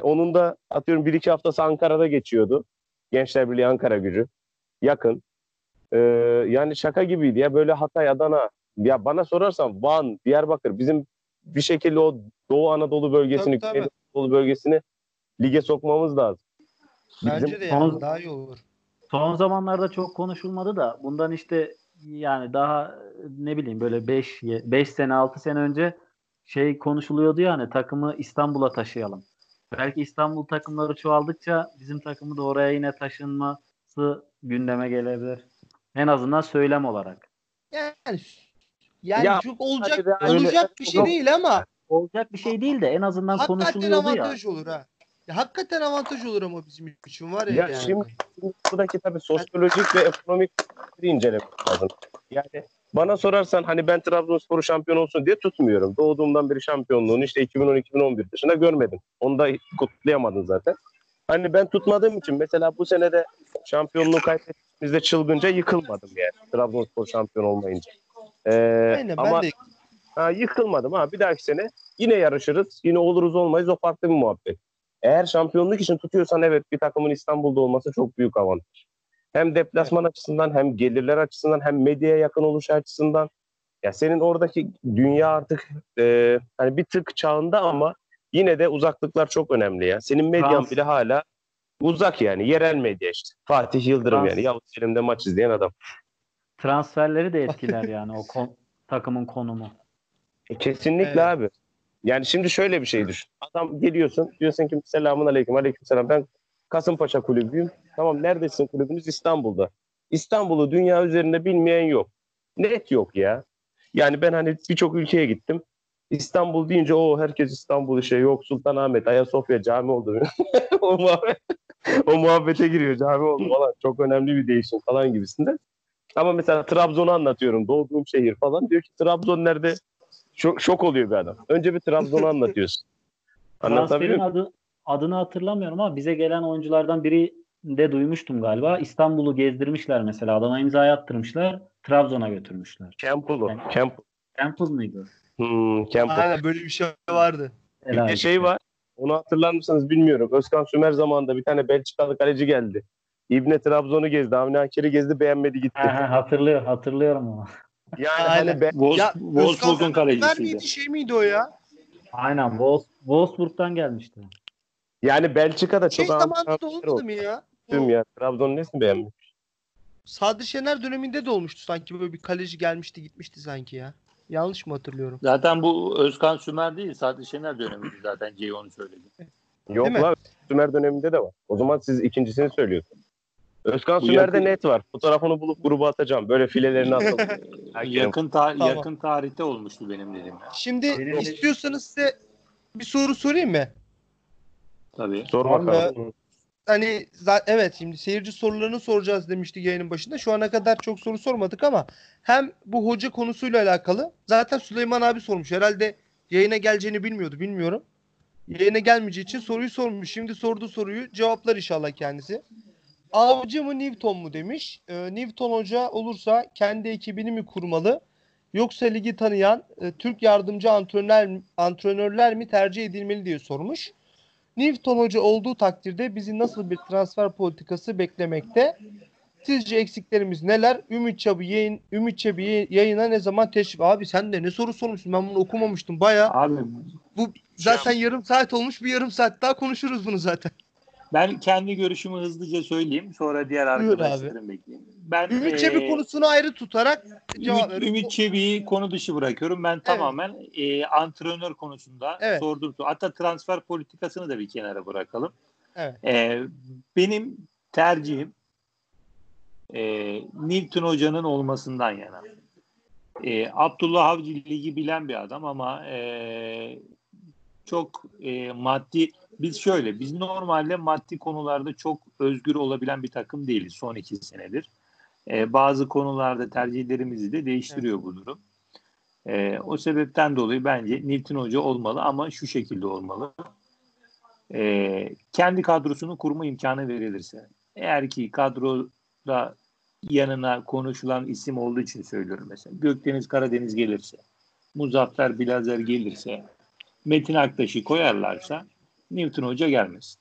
Onun da atıyorum 1-2 haftası Ankara'da geçiyordu. Gençler Birliği Ankara Gücü. Yakın. Yani şaka gibiydi ya. Böyle Hatay, Adana. Ya bana sorarsan Van, Diyarbakır. Bizim bir şekilde o Doğu Anadolu bölgesini, Güney Anadolu bölgesini lige sokmamız lazım. Bence bizim de yani daha iyi olur. Son zamanlarda çok konuşulmadı da bundan işte yani daha ne bileyim böyle 5 sene 6 sene önce şey konuşuluyordu yani takımı İstanbul'a taşıyalım. Belki İstanbul takımları çoğaldıkça bizim takımı da oraya yine taşınması gündeme gelebilir. En azından söylem olarak. Yani ya, çok olacak bir şey değil ama olacak bir şey değil de en azından konuşuluyordu ya. Hakikaten avantaj olur ha. Ya, hakikaten avantaj olur ama bizim için var ya. Ya yani. Şimdi buradaki tabii sosyolojik ve ekonomik bir incelemek lazım. Yani bana sorarsan hani ben Trabzonspor'u şampiyon olsun diye tutmuyorum. Doğduğumdan beri şampiyonluğunu işte 2010-2011 dışında görmedim. Onu da kutlayamadım zaten. Hani ben tutmadığım için mesela bu sene de şampiyonluğu kaybettiğimizde çılgınca yıkılmadım yani. Trabzonspor şampiyon olmayınca. Aynen, ama ben de... yıkılmadım ha. Bir dahaki sene yine yarışırız. Yine oluruz olmayız, o farklı bir muhabbet. Eğer şampiyonluk için tutuyorsan evet bir takımın İstanbul'da olması çok büyük avantaj. Hem deplasman açısından hem gelirler açısından hem medyaya yakın oluş açısından. Ya senin oradaki dünya artık hani bir tık çağında ama yine de uzaklıklar çok önemli ya. Senin medyan bile hala uzak yani. Yerel medya işte. Fatih Yıldırım yani. Yavuz Selim'de maç izleyen adam. Transferleri de etkiler yani o takımın konumu. Kesinlikle evet. Abi. Yani şimdi şöyle bir şey düşün. Adam geliyorsun diyorsun ki selamun aleyküm. Aleyküm selam. Ben Kasımpaşa kulübüyüm. Tamam, neredesin kulübümüz? İstanbul'da. İstanbul'u dünya üzerinde bilmeyen yok. Net yok ya. Yani ben hani birçok ülkeye gittim. İstanbul deyince o herkes İstanbul işe yok. Sultanahmet, Ayasofya cami oldu. O muhabbete giriyor. Cami oldu falan. Çok önemli bir değişim falan gibisinde. Ama mesela Trabzon'u anlatıyorum. Doğduğum şehir falan. Diyor ki Trabzon nerede? Şok oluyor bir adam. Önce bir Trabzon'u anlatıyorsun. Anlatabiliyor muyum? Adını hatırlamıyorum ama bize gelen oyunculardan biri de duymuştum galiba. İstanbul'u gezdirmişler mesela. Adama imzayı attırmışlar. Trabzon'a götürmüşler. Campbell'u. Yani, Campbell mıydı? Campbell. Aynen, böyle bir şey vardı. Bir de şey var. Onu hatırlar mısınız bilmiyorum. Özkan Sümer zamanında bir tane Belçikalı kaleci geldi. İbne Trabzon'u gezdi. Avni Aker'i gezdi. Beğenmedi gitti. Hatırlıyorum onu. Yani hani Wolfsburg'un kalecisiydi. Şey miydi o ya? Aynen. Wolfsburg'dan gelmişti. Yani Belçika'da çok zamanında da olmadı mı ya? Tüm ya. Trabzon'un nesini beğenmiş? Sadri Şener döneminde de olmuştu sanki. Böyle bir kaleci gelmişti gitmişti sanki ya. Yanlış mı hatırlıyorum? Zaten bu Özkan Sümer değil. Sadri Şener döneminde zaten Ceyhun'u söyledi. Yok lan. Sümer döneminde de var. O zaman siz ikincisini söylüyorsunuz. Özkan Sümer'de net var. Fotoğrafını bulup gruba atacağım. Böyle filelerini atalım. Yakın tarihte olmuştu benim dediğim. Şimdi istiyorsanız size bir soru sorayım mı? Tabii. Sor bakalım. Hani evet şimdi seyirci sorularını soracağız demiştik yayının başında. Şu ana kadar çok soru sormadık ama hem bu hoca konusuyla alakalı. Zaten Süleyman abi sormuş. Herhalde yayına geleceğini bilmiyordu. Bilmiyorum. Yayına gelmeyeceği için soruyu sormuş. Şimdi sorduğu soruyu cevaplar inşallah kendisi. Avcı mı Newton mu demiş. Newton hoca olursa kendi ekibini mi kurmalı? Yoksa ligi tanıyan Türk yardımcı antrenörler mi tercih edilmeli diye sormuş. Newton hoca olduğu takdirde bizi nasıl bir transfer politikası beklemekte? Sizce eksiklerimiz neler? Ümit Çebi yayına ne zaman teşrif? Abi sen de ne soru sormuşsun? Ben bunu okumamıştım bayağı. Abi bu zaten yarım saat olmuş. Bir yarım saat daha konuşuruz bunu zaten. Ben kendi görüşümü hızlıca söyleyeyim. Sonra diğer arkadaşlarım bekleyeyim. Ben Ümit Çebi konusunu ayrı tutarak cevap veriyorum. Ümit Çebi'yi konu dışı bırakıyorum. Ben tamamen antrenör konusunda sordum. Hatta transfer politikasını da bir kenara bırakalım. Evet. Benim tercihim Newton Hoca'nın olmasından yana. Abdullah Avcı ligi bilen bir adam ama çok maddi, biz normalde maddi konularda çok özgür olabilen bir takım değiliz son 2 senedir. Bazı konularda tercihlerimizi de değiştiriyor bu durum. O sebepten dolayı bence Newton Hoca olmalı ama şu şekilde olmalı. Kendi kadrosunu kurma imkanı verilirse. Eğer ki kadroda yanına konuşulan isim olduğu için söylüyorum mesela. Gökdeniz Karadeniz gelirse, Muzaffer Bilazer gelirse, Metin Aktaş'ı koyarlarsa Newton Hoca gelmesin.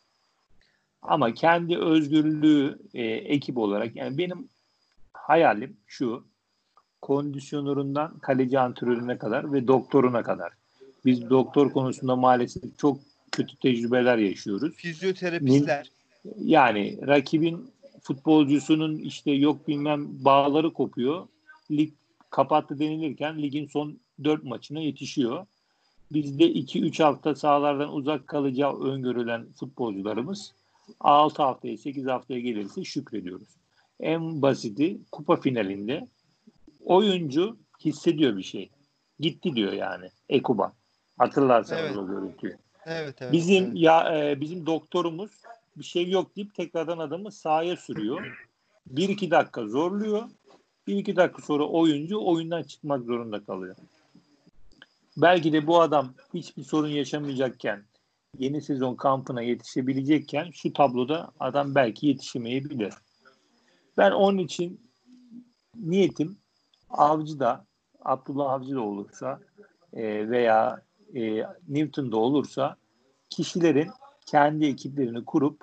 Ama kendi özgürlüğü ekip olarak, yani benim hayalim şu: kondisyonöründen kaleci antrenörüne kadar ve doktoruna kadar. Biz doktor konusunda maalesef çok kötü tecrübeler yaşıyoruz. Fizyoterapistler. Yani rakibin futbolcusunun işte yok bilmem bağları kopuyor. Lig kapattı denilirken ligin son 4 maçına yetişiyor. Bizde 2-3 hafta sahalardan uzak kalacağı öngörülen futbolcularımız 6 haftaya 8 haftaya gelirse şükrediyoruz. En basiti kupa finalinde oyuncu hissediyor bir şey. Gitti diyor yani. Ekuban. Hatırlarsanız o görüntüyü. Evet. Bizim bizim doktorumuz bir şey yok deyip tekrardan adamı sahaya sürüyor. 1-2 dakika zorluyor. 1-2 dakika sonra oyuncu oyundan çıkmak zorunda kalıyor. Belki de bu adam hiçbir sorun yaşamayacakken, yeni sezon kampına yetişebilecekken şu tabloda adam belki yetişemeyebilir. Ben onun için niyetim Avcı da, Abdullah Avcı da olursa veya Newton da olursa kişilerin kendi ekiplerini kurup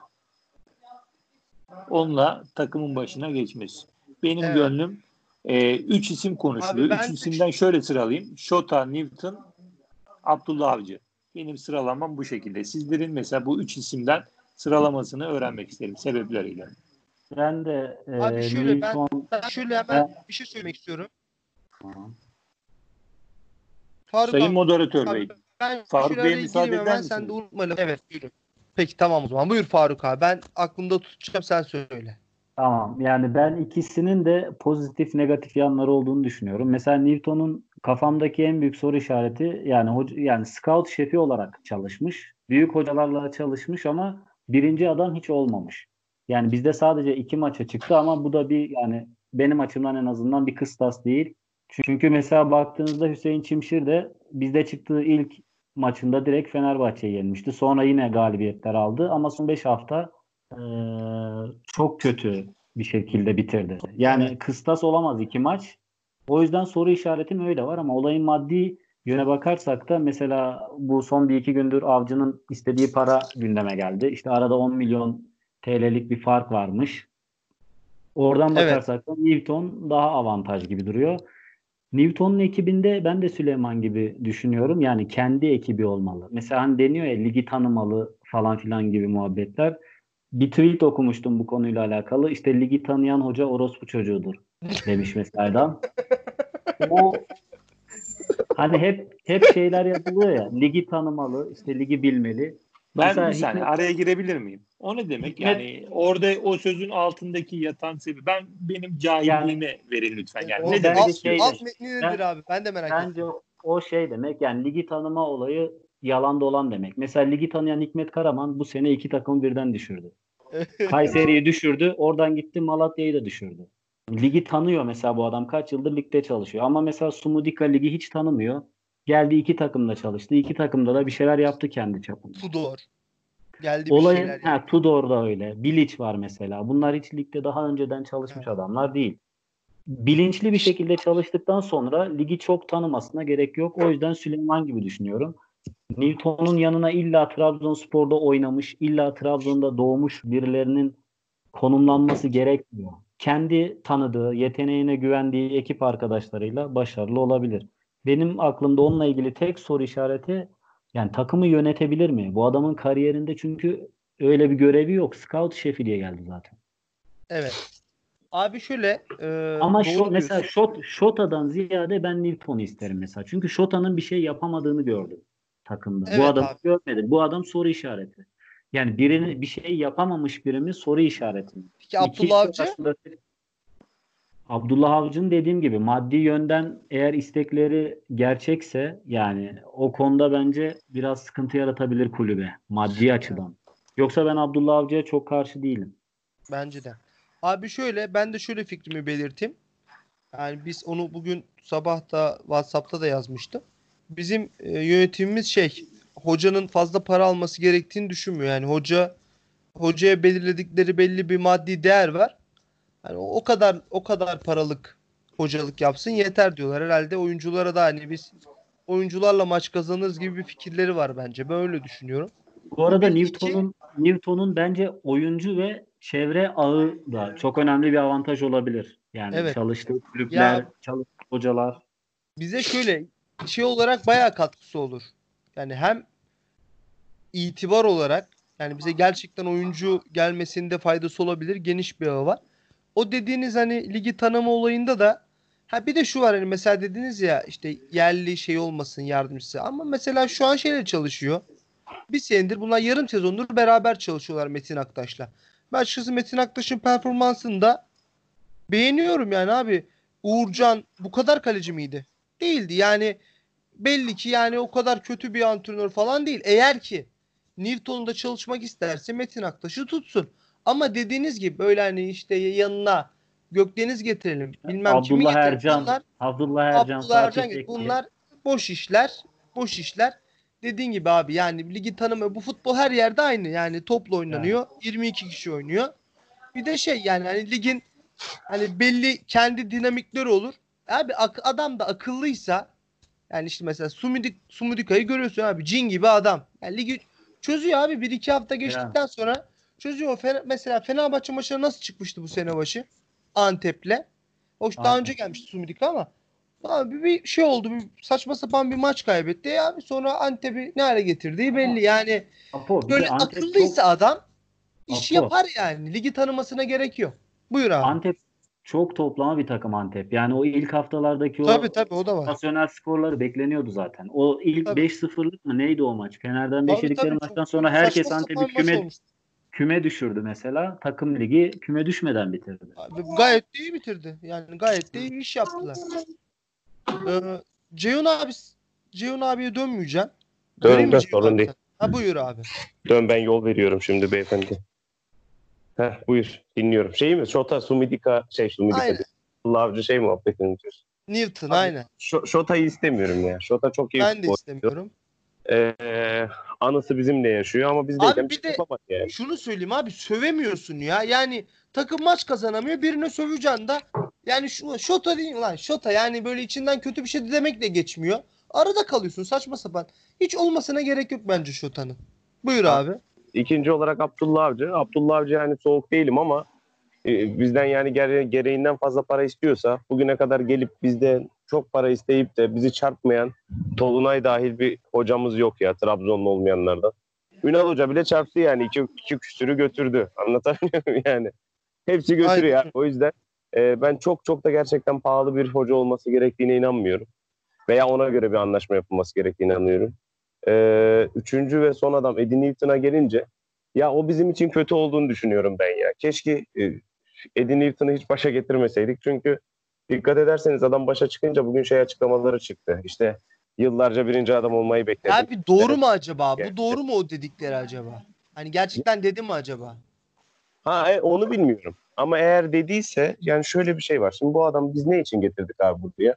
onunla takımın başına geçmesi. Benim gönlüm 3 isim konuşuluyor. 3 isimden şöyle sıralayayım: Şota, Newton, Abdullah Avcı. Benim sıralamam bu şekilde. Sizlerin mesela bu 3 isimden sıralamasını öğrenmek isterim sebepleriyle. Ben de abi şöyle, ben bir şey söylemek istiyorum. Sayın moderatör bey. Faruk Bey'e müsaade eder misin? Sen de unutmayalım. Evet, buyurun. Peki tamam o zaman. Buyur Faruk abi. Ben aklımda tutacağım, sen söyle. Tamam. Yani ben ikisinin de pozitif negatif yanları olduğunu düşünüyorum. Mesela Newton'un kafamdaki en büyük soru işareti, yani scout şefi olarak çalışmış. Büyük hocalarla çalışmış ama birinci adam hiç olmamış. Yani bizde sadece 2 maça çıktı ama bu da bir, yani benim açımdan en azından bir kıstas değil. Çünkü mesela baktığınızda Hüseyin Cimşir de bizde çıktığı ilk maçında direkt Fenerbahçe'yi yenmişti. Sonra yine galibiyetler aldı ama son 5 hafta çok kötü bir şekilde bitirdi. Yani kıstas olamaz 2 maç. O yüzden soru işaretim öyle var ama olayın maddi yöne bakarsak da mesela bu son 1-2 gündür Avcı'nın istediği para gündeme geldi. İşte arada 10 milyon TL'lik bir fark varmış. Oradan bakarsak da Newton daha avantaj gibi duruyor. Newton'un ekibinde ben de Süleyman gibi düşünüyorum. Yani kendi ekibi olmalı. Mesela hani deniyor ya, ligi tanımalı falan filan gibi muhabbetler. Bir tweet okumuştum bu konuyla alakalı. İşte ligi tanıyan hoca orospu çocuğudur demiş mesela. O hani hep şeyler yapılıyor ya. Ligi tanımalı, işte ligi bilmeli. Ben araya girebilir miyim? O ne demek? Yani orada o sözün altındaki yatan sebebi. Benim cahilliğime verin lütfen. Yani ne demek? Alt metni nedir abi? Ben de merak ediyorum. Bence o şey demek. Yani ligi tanıma olayı yalan dolan demek. Mesela ligi tanıyan Hikmet Karaman bu sene 2 takımı birden düşürdü. Kayseri'yi düşürdü. Oradan gitti Malatya'yı da düşürdü. Ligi tanıyor mesela bu adam. Kaç yıldır ligde çalışıyor. Ama mesela Sumudica ligi hiç tanımıyor. Geldi 2 takımda çalıştı. 2 takımda da bir şeyler yaptı kendi çapında. Tudor. Tudor da öyle. Bilic var mesela. Bunlar hiç ligde daha önceden çalışmış adamlar değil. Bilinçli bir şekilde çalıştıktan sonra ligi çok tanımasına gerek yok. O yüzden Süleyman gibi düşünüyorum. Newton'un yanına illa Trabzonspor'da oynamış, illa Trabzon'da doğmuş birilerinin konumlanması gerekmiyor. Kendi tanıdığı, yeteneğine güvendiği ekip arkadaşlarıyla başarılı olabilir. Benim aklımda onunla ilgili tek soru işareti, yani takımı yönetebilir mi? Bu adamın kariyerinde çünkü öyle bir görevi yok. Scout şefi diye geldi zaten. Evet. Abi şöyle. Ama mesela Şota'dan ziyade ben Newton'u isterim mesela. Çünkü Şota'nın bir şey yapamadığını gördüm takımda. Evet, bu adamı görmedim. Bu adam soru işareti. Yani birini, bir şey yapamamış birimi soru işareti. Peki Abdullah Avcı? Abdullah Avcı'nın dediğim gibi maddi yönden eğer istekleri gerçekse yani o konuda bence biraz sıkıntı yaratabilir kulübe maddi açıdan. Yoksa ben Abdullah Avcı'ya çok karşı değilim. Bence de. Abi şöyle, ben de şöyle fikrimi belirteyim. Yani biz onu bugün sabah da WhatsApp'ta da yazmıştım. Bizim yönetimimiz hocanın fazla para alması gerektiğini düşünmüyor. Yani hocaya belirledikleri belli bir maddi değer var. Yani o kadar paralık hocalık yapsın yeter diyorlar. Herhalde oyunculara da hani biz oyuncularla maç kazanırız gibi bir fikirleri var bence. Ben öyle düşünüyorum. Bu arada Newton'un bence oyuncu ve çevre ağı da çok önemli bir avantaj olabilir. Yani evet. Çalıştığı kulüpler, çalıştığı hocalar. Bize şöyle olarak bayağı katkısı olur. Yani hem itibar olarak yani bize gerçekten oyuncu gelmesinde faydası olabilir. Geniş bir ağı var. O dediğiniz hani ligi tanıma olayında da bir de şu var, hani mesela dediniz ya işte yerli olmasın yardımcısı, ama mesela şu an çalışıyor. Bir senedir bunlar yarım sezondur beraber çalışıyorlar Metin Aktaş'la. Ben açıkçası Metin Aktaş'ın performansını da beğeniyorum yani abi. Uğurcan bu kadar kaleci miydi? Değildi yani, belli ki yani o kadar kötü bir antrenör falan değil. Eğer ki Newton'da çalışmak isterse Metin Aktaş'ı tutsun. Ama dediğiniz gibi böyle hani işte yanına Gökdeniz getirelim, bilmem Abdullah kimi getirelim. Ercan, bunlar, Abdullah Ercan bunlar boş işler. Dediğin gibi abi yani ligi tanımıyor. Bu futbol her yerde aynı. Yani topla oynanıyor. Evet. 22 kişi oynuyor. Bir de yani hani ligin hani belli kendi dinamikleri olur. Abi adam da akıllıysa yani işte mesela Sumudica'yı görüyorsun abi. Cin gibi adam. Yani ligi çözüyor abi. 1-2 hafta geçtikten sonra çözüyor. Mesela Fenerbahçe maçına nasıl çıkmıştı bu sene başı? Antep'le. Hoş daha önce gelmişti Sumudica ama abi bir oldu. Bir saçma sapan bir maç kaybetti. Abi sonra Antep'i ne hale getirdiği belli. Yani böyle akıllıysa adam iş yapar yani. Ligi tanımasına gerek yok. Buyur abi. Antep çok toplama bir takım Antep. Yani o ilk haftalardaki tabii, o da var. Nasyonel skorları bekleniyordu zaten. O ilk 5-0'lık mı neydi o maç? Fener'den 5'likleri maçtan sonra herkes Antep'i küme düşürdü mesela. Takım ligi küme düşmeden bitirdi. Abi, gayet de iyi bitirdi. Yani gayet de iyi iş yaptılar. Ceyhun abiye dönmeyeceğim. Dön sorun değil. Buyur abi. Dön, ben yol veriyorum şimdi beyefendi. Buyur, dinliyorum. Şota, Sumudica, Sumudica. Abdullah Avcı muhabbetini diyorsun. Newton abi, aynen. Şota'yı istemiyorum ya. Şota çok iyi. Ben de istemiyorum. Anısı bizimle yaşıyor ama biz abi bir de yani. Şunu söyleyeyim abi, sövemiyorsun ya. Yani takım maç kazanamıyor, birine söveceksin da yani Şota değil lan, Şota yani böyle içinden kötü bir şey de demekle geçmiyor. Arada kalıyorsun saçma sapan. Hiç olmasına gerek yok bence Şota'nın. Buyur abi. İkinci olarak Abdullah Avcı. Abdullah Avcı yani soğuk değilim ama bizden yani gereğinden fazla para istiyorsa, bugüne kadar gelip bizden çok para isteyip de bizi çarpmayan Tolunay dahil bir hocamız yok ya Trabzonlu olmayanlardan. Ünal Hoca bile çarptı yani. İki küsürü götürdü. Anlatabiliyor muyum yani? Hepsi götürüyor. Aynen. O yüzden ben çok da gerçekten pahalı bir hoca olması gerektiğine inanmıyorum. Veya ona göre bir anlaşma yapılması gerektiğine inanıyorum. Üçüncü ve son adam Eddie Newton'a gelince ya o bizim için kötü olduğunu düşünüyorum ben ya. Keşke Eddie Newton'u hiç başa getirmeseydik. Çünkü dikkat ederseniz adam başa çıkınca bugün açıklamaları çıktı. İşte yıllarca birinci adam olmayı bekledik. Abi doğru mu acaba? Bu doğru mu o dedikleri acaba? Hani gerçekten dedi mi acaba? Onu bilmiyorum. Ama eğer dediyse yani şöyle bir şey var. Şimdi bu adamı biz ne için getirdik abi buraya?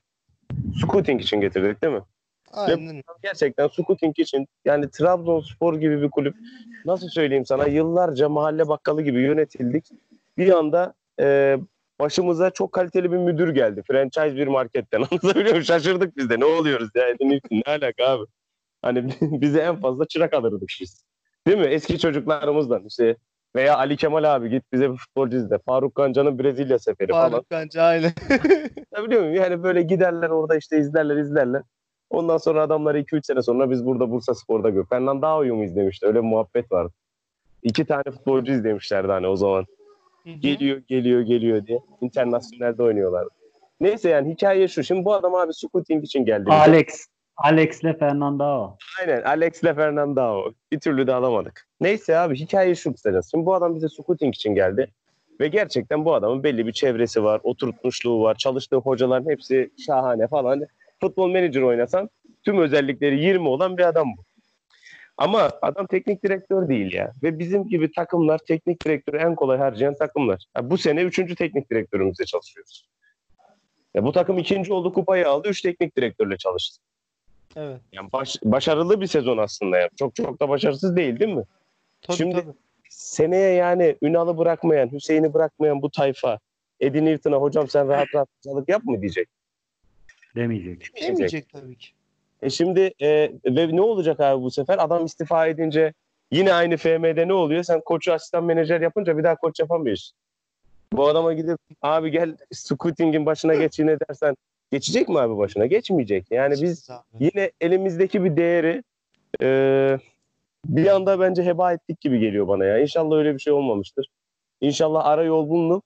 Scouting için getirdik değil mi? Aynen. Gerçekten scouting için yani Trabzonspor gibi bir kulüp, nasıl söyleyeyim sana, yıllarca mahalle bakkalı gibi yönetildik. Bir anda başımıza çok kaliteli bir müdür geldi. Franchise bir marketten. Anlatabiliyor muyum? Şaşırdık biz de. Ne oluyoruz yani? Ne alaka abi? Hani bize en fazla çırak alırdık biz. Değil mi? Eski çocuklarımızdan işte. Veya Ali Kemal abi git bize bir futbolcu izle. Faruk Kanca'nın Brezilya seferi falan. Faruk Kanca aynen. Biliyor muyum? Yani böyle giderler orada işte izlerler. Ondan sonra adamları 2-3 sene sonra biz burada Bursaspor'da Gökhan'dan daha uyumu izlemişti. Öyle muhabbet vardı. 2 tane futbolcu izlemişlerdi hani o zaman. Hı-hı. Geliyor diye. İnternasyonelde oynuyorlardı. Neyse yani hikaye şu. Şimdi bu adam abi scouting için geldi. Alex'le Fernandao. Aynen, Alex'le Fernandao. Bir türlü de alamadık. Neyse abi hikaye şu kısacası. Şimdi bu adam bize scouting için geldi. Ve gerçekten bu adamın belli bir çevresi var, oturtmuşluğu var, çalıştığı hocaların hepsi şahane falan. Futbol menajer oynasan tüm özellikleri 20 olan bir adam bu. Ama adam teknik direktör değil ya. Ve bizim gibi takımlar teknik direktörü en kolay harcayan takımlar. Yani bu sene 3. teknik direktörümüzle çalışıyoruz. Ya bu takım 2. oldu, kupayı aldı, 3 teknik direktörle çalıştı. Evet. Yani başarılı bir sezon aslında ya. Çok çok da başarısız değil, değil mi? Tabii, şimdi tabii. Seneye yani Ünal'ı bırakmayan, Hüseyin'i bırakmayan bu tayfa Eddie Newton'a hocam sen rahat rahat çalık yap mı diyecek? Demeyecek. Demeyecek tabii ki. Şimdi ve ne olacak abi bu sefer? Adam istifa edince yine aynı FM'de ne oluyor? Sen koçu asistan menajer yapınca bir daha koç yapamıyorsun. Bu adama gidip abi gel scouting'in başına geç yine dersen geçecek mi abi başına? Geçmeyecek. Yani biz yine elimizdeki bir değeri bir anda bence heba ettik gibi geliyor bana ya. İnşallah öyle bir şey olmamıştır. İnşallah ara yol bulunup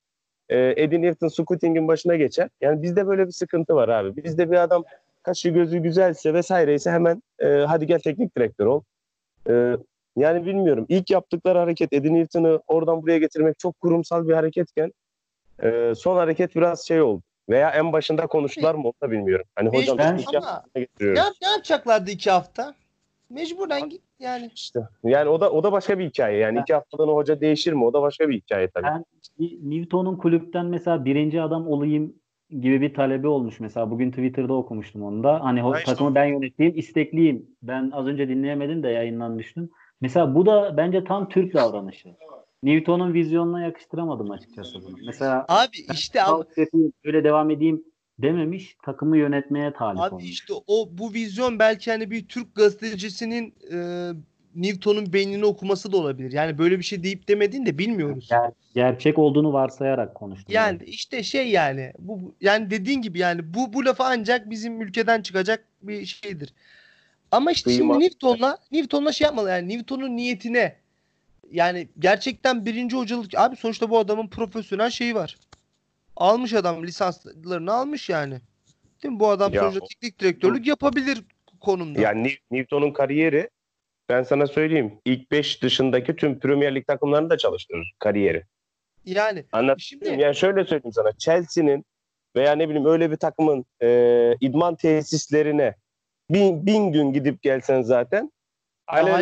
Eddie Newton scouting'in başına geçer. Yani bizde böyle bir sıkıntı var abi. Bizde bir adam kaşı gözü güzelse vesaireyse hemen hadi gel teknik direktör ol. Yani bilmiyorum. İlk yaptıkları hareket Eddie Newton'u oradan buraya getirmek çok kurumsal bir hareketken son hareket biraz şey oldu. Veya en başında konuştular mı onu da bilmiyorum. Hani hocam ne yapacaklardı 2 hafta? Mecburen git yani. İşte. Yani o da başka bir hikaye. Yani 2 haftadan o hoca değişir mi? O da başka bir hikaye tabii. Yani Newton'un kulüpten mesela 1. adam olayım gibi bir talebi olmuş mesela. Bugün Twitter'da okumuştum onu da. Hani takımı ben yöneteyim, istekliyim. Ben az önce dinleyemedim de yayınlanmıştım. Mesela bu da bence tam Türk davranışı. Newton'un vizyonuna yakıştıramadım açıkçası bunu. Mesela abi işte böyle devam edeyim dememiş, takımı yönetmeye talip olmuş. Abi işte bu vizyon belki hani bir Türk gazetecisinin Newton'un beynini okuması da olabilir. Yani böyle bir şey deyip demediğini de bilmiyoruz. Gerçek olduğunu varsayarak konuştum. Yani işte şey yani bu yani dediğin gibi yani bu lafı ancak bizim ülkeden çıkacak bir şeydir. Ama işte şimdi Newton'la şey yapmalı yani Newton'un niyetine yani gerçekten 1. hocalık abi sonuçta bu adamın profesyonel şeyi var. Almış adam lisanslarını almış yani. Değil mi? Bu adam ya, sonuçta teknik direktörlük yapabilir konumda. Yani Newton'un kariyeri ben sana söyleyeyim. İlk 5 dışındaki tüm Premier Lig takımlarını da çalıştırır kariyeri. Yani şimdi yani şöyle söyleyeyim sana. Chelsea'nin veya ne bileyim öyle bir takımın idman tesislerine 1000 gün gidip gelsen zaten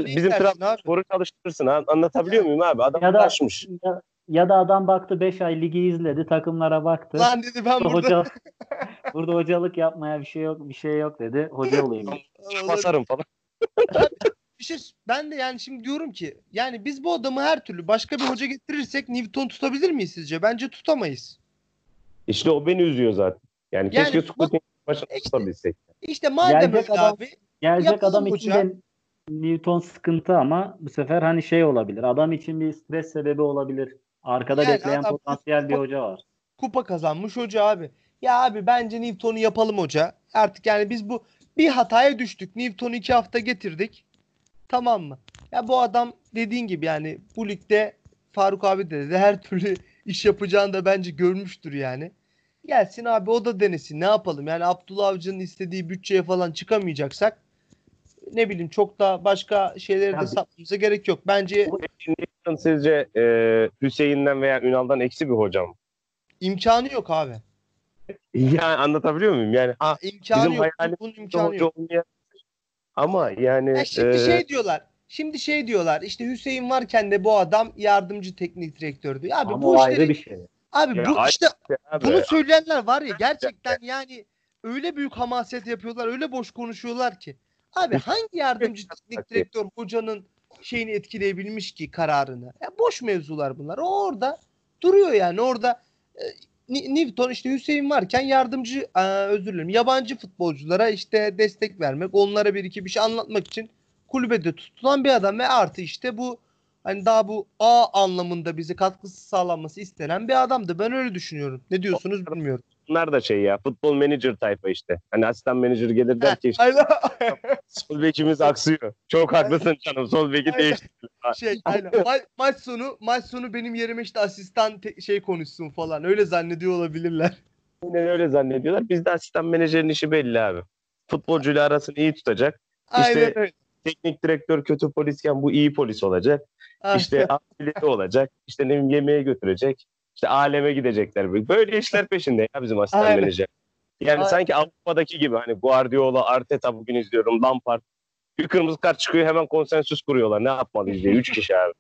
bizim Trabzonspor'u çalıştırırsın. Anlatabiliyor muyum abi? Adam taşmış. Ya da adam baktı 5 ay ligi izledi, takımlara baktı. Lan dedi ben burada hocalık yapmaya bir şey yok dedi. Hoca olayım. Basarım falan. Bir şey ben de yani şimdi diyorum ki yani biz bu adamı her türlü başka bir hoca getirirsek Newton tutabilir miyiz sizce? Bence tutamayız. İşte o beni üzüyor zaten. Yani keşke Scott'un başına tutabilsek. İşte madem abi. Gelecek adam için de Newton sıkıntı ama bu sefer hani şey olabilir. Adam için bir stres sebebi olabilir. Arkada yani bekleyen potansiyel bir hoca var. Kupa kazanmış hoca abi. Ya abi bence Newton'u yapalım hoca. Artık yani biz bu bir hataya düştük. Newton'u 2 hafta getirdik. Tamam mı? Ya bu adam dediğin gibi yani bu ligde Faruk abi dedi her türlü iş yapacağını da bence görmüştür yani. Gelsin abi o da denesin ne yapalım? Yani Abdullah Avcı'nın istediği bütçeye falan çıkamayacaksak ne bileyim çok da başka şeyleri de satmamıza gerek yok. Bence sizce Hüseyin'den veya Ünal'dan eksi bir hocam. İmkanı yok abi. Yani anlatabiliyor muyum? Yani imkanı yok. Bunun imkanı yok. Ama yani Şimdi şey diyorlar. İşte Hüseyin varken de bu adam yardımcı teknik direktördü. Abi ama bu ayrı bir şey. Abi ya bu işte abi. Bunu söyleyenler var ya gerçekten yani öyle büyük hamaset yapıyorlar, öyle boş konuşuyorlar ki. Abi hangi yardımcı teknik direktör hocanın şeyini etkileyebilmiş ki kararını? Ya boş mevzular bunlar. O orada duruyor yani. Orada Newton işte Hüseyin varken yardımcı yabancı futbolculara işte destek vermek, onlara bir iki bir şey anlatmak için kulübede tutulan bir adam ve artı işte bu hani daha bu A anlamında bize katkısı sağlanması istenen bir adamdı. Ben öyle düşünüyorum. Ne diyorsunuz bilmiyorum. Bunlar da şey ya futbol manager tayfa işte. Hani asistan manager gelir der ki işte, sol bekimiz aksıyor. Çok haklısın canım. Sol beki değiştir. Maç sonu benim yerime işte asistan konuşsun falan. Öyle zannediyor olabilirler. Aynen öyle zannediyorlar. Bizde asistan menajerin işi belli abi. Futbolcuyla arasını iyi tutacak. İşte aynen öyle. Teknik direktör kötü polisken bu iyi polis olacak. İşte abileri olacak. İşte yemeğe götürecek. İşte aleme gidecekler. Böyle işler peşinde ya bizim asistan menajer. Yani aynen, sanki Avrupa'daki gibi hani Guardiola, Arteta bugün izliyorum, Lampard. Bir kırmızı kart çıkıyor hemen konsensüs kuruyorlar. Ne yapmalıyız diye 3 kişi abi.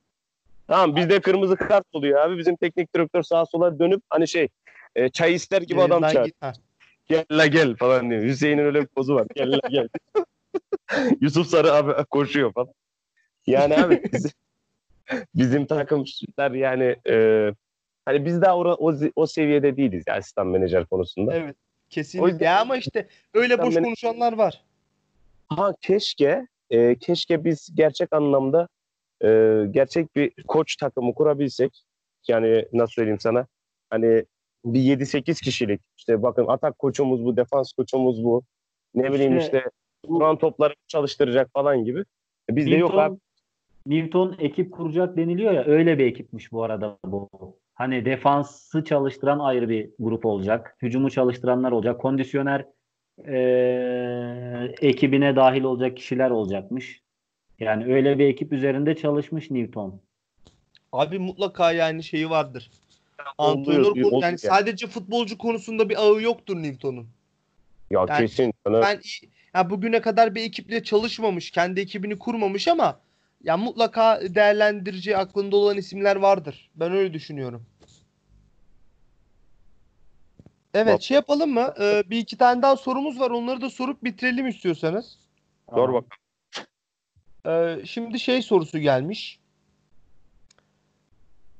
Tamam bizde kırmızı kart oluyor abi. Bizim teknik direktör sağa sola dönüp hani şey çay ister gibi adam çağır. Gel la gel falan diyor. Hüseyin'in öyle bir pozu var. Gel la gel. Yusuf Sarı abi koşuyor falan. Yani abi bizim takımlar yani hani biz daha o seviyede değiliz ya asistan menajer konusunda. Evet. Kesinlikle ya ama işte öyle boş konuşanlar var. Ha keşke biz gerçek anlamda gerçek bir koç takımı kurabilsek. Yani nasıl söyleyeyim sana? Hani bir 7-8 kişilik işte bakın atak koçumuz bu, defans koçumuz bu. Ne bileyim işte duran topları çalıştıracak falan gibi. Bizde yok abi. Newton ekip kuracak deniliyor ya, öyle bir ekipmiş bu arada bu. Hani defansı çalıştıran ayrı bir grup olacak. Hücumu çalıştıranlar olacak. Kondisyoner ekibine dahil olacak kişiler olacakmış. Yani öyle bir ekip üzerinde çalışmış Newton. Abi mutlaka yani şeyi vardır. Antrenör yani sadece futbolcu konusunda bir ağı yoktur Newton'un. Ya yani kesin. Ben ya bugüne kadar bir ekiple çalışmamış, kendi ekibini kurmamış ama ya mutlaka değerlendirici aklında olan isimler vardır. Ben öyle düşünüyorum. Evet, şey yapalım mı? Bir iki tane daha sorumuz var. Onları da sorup bitirelim istiyorsanız. Sor bak. Şimdi şey sorusu gelmiş.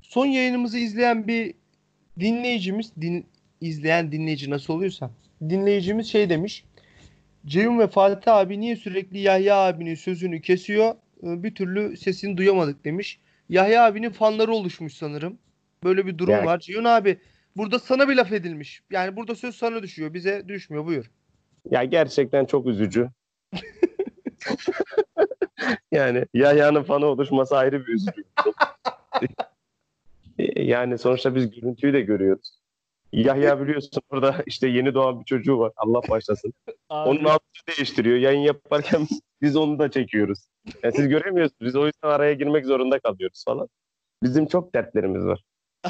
Son yayınımızı izleyen bir dinleyicimiz, izleyen dinleyici nasıl oluyorsa, dinleyicimiz şey demiş. Ceyhun ve Fatih abi niye sürekli Yahya abinin sözünü kesiyor? Bir türlü sesini duyamadık demiş. Yahya abinin fanları oluşmuş sanırım. Böyle bir durum yani var. Ceyhun abi burada sana bir laf edilmiş. Yani burada söz sana düşüyor. Bize düşmüyor. Buyur. Ya gerçekten çok üzücü. Yani Yahya'nın fanı oluşması ayrı bir üzücü. Yani sonuçta biz görüntüyü de görüyoruz. Yahya biliyorsun burada işte yeni doğan bir çocuğu var. Allah başlasın. Onun altını değiştiriyor. Yayın yaparken biz onu da çekiyoruz. Yani siz göremiyorsunuz. Biz o yüzden araya girmek zorunda kalıyoruz falan. Bizim çok dertlerimiz var.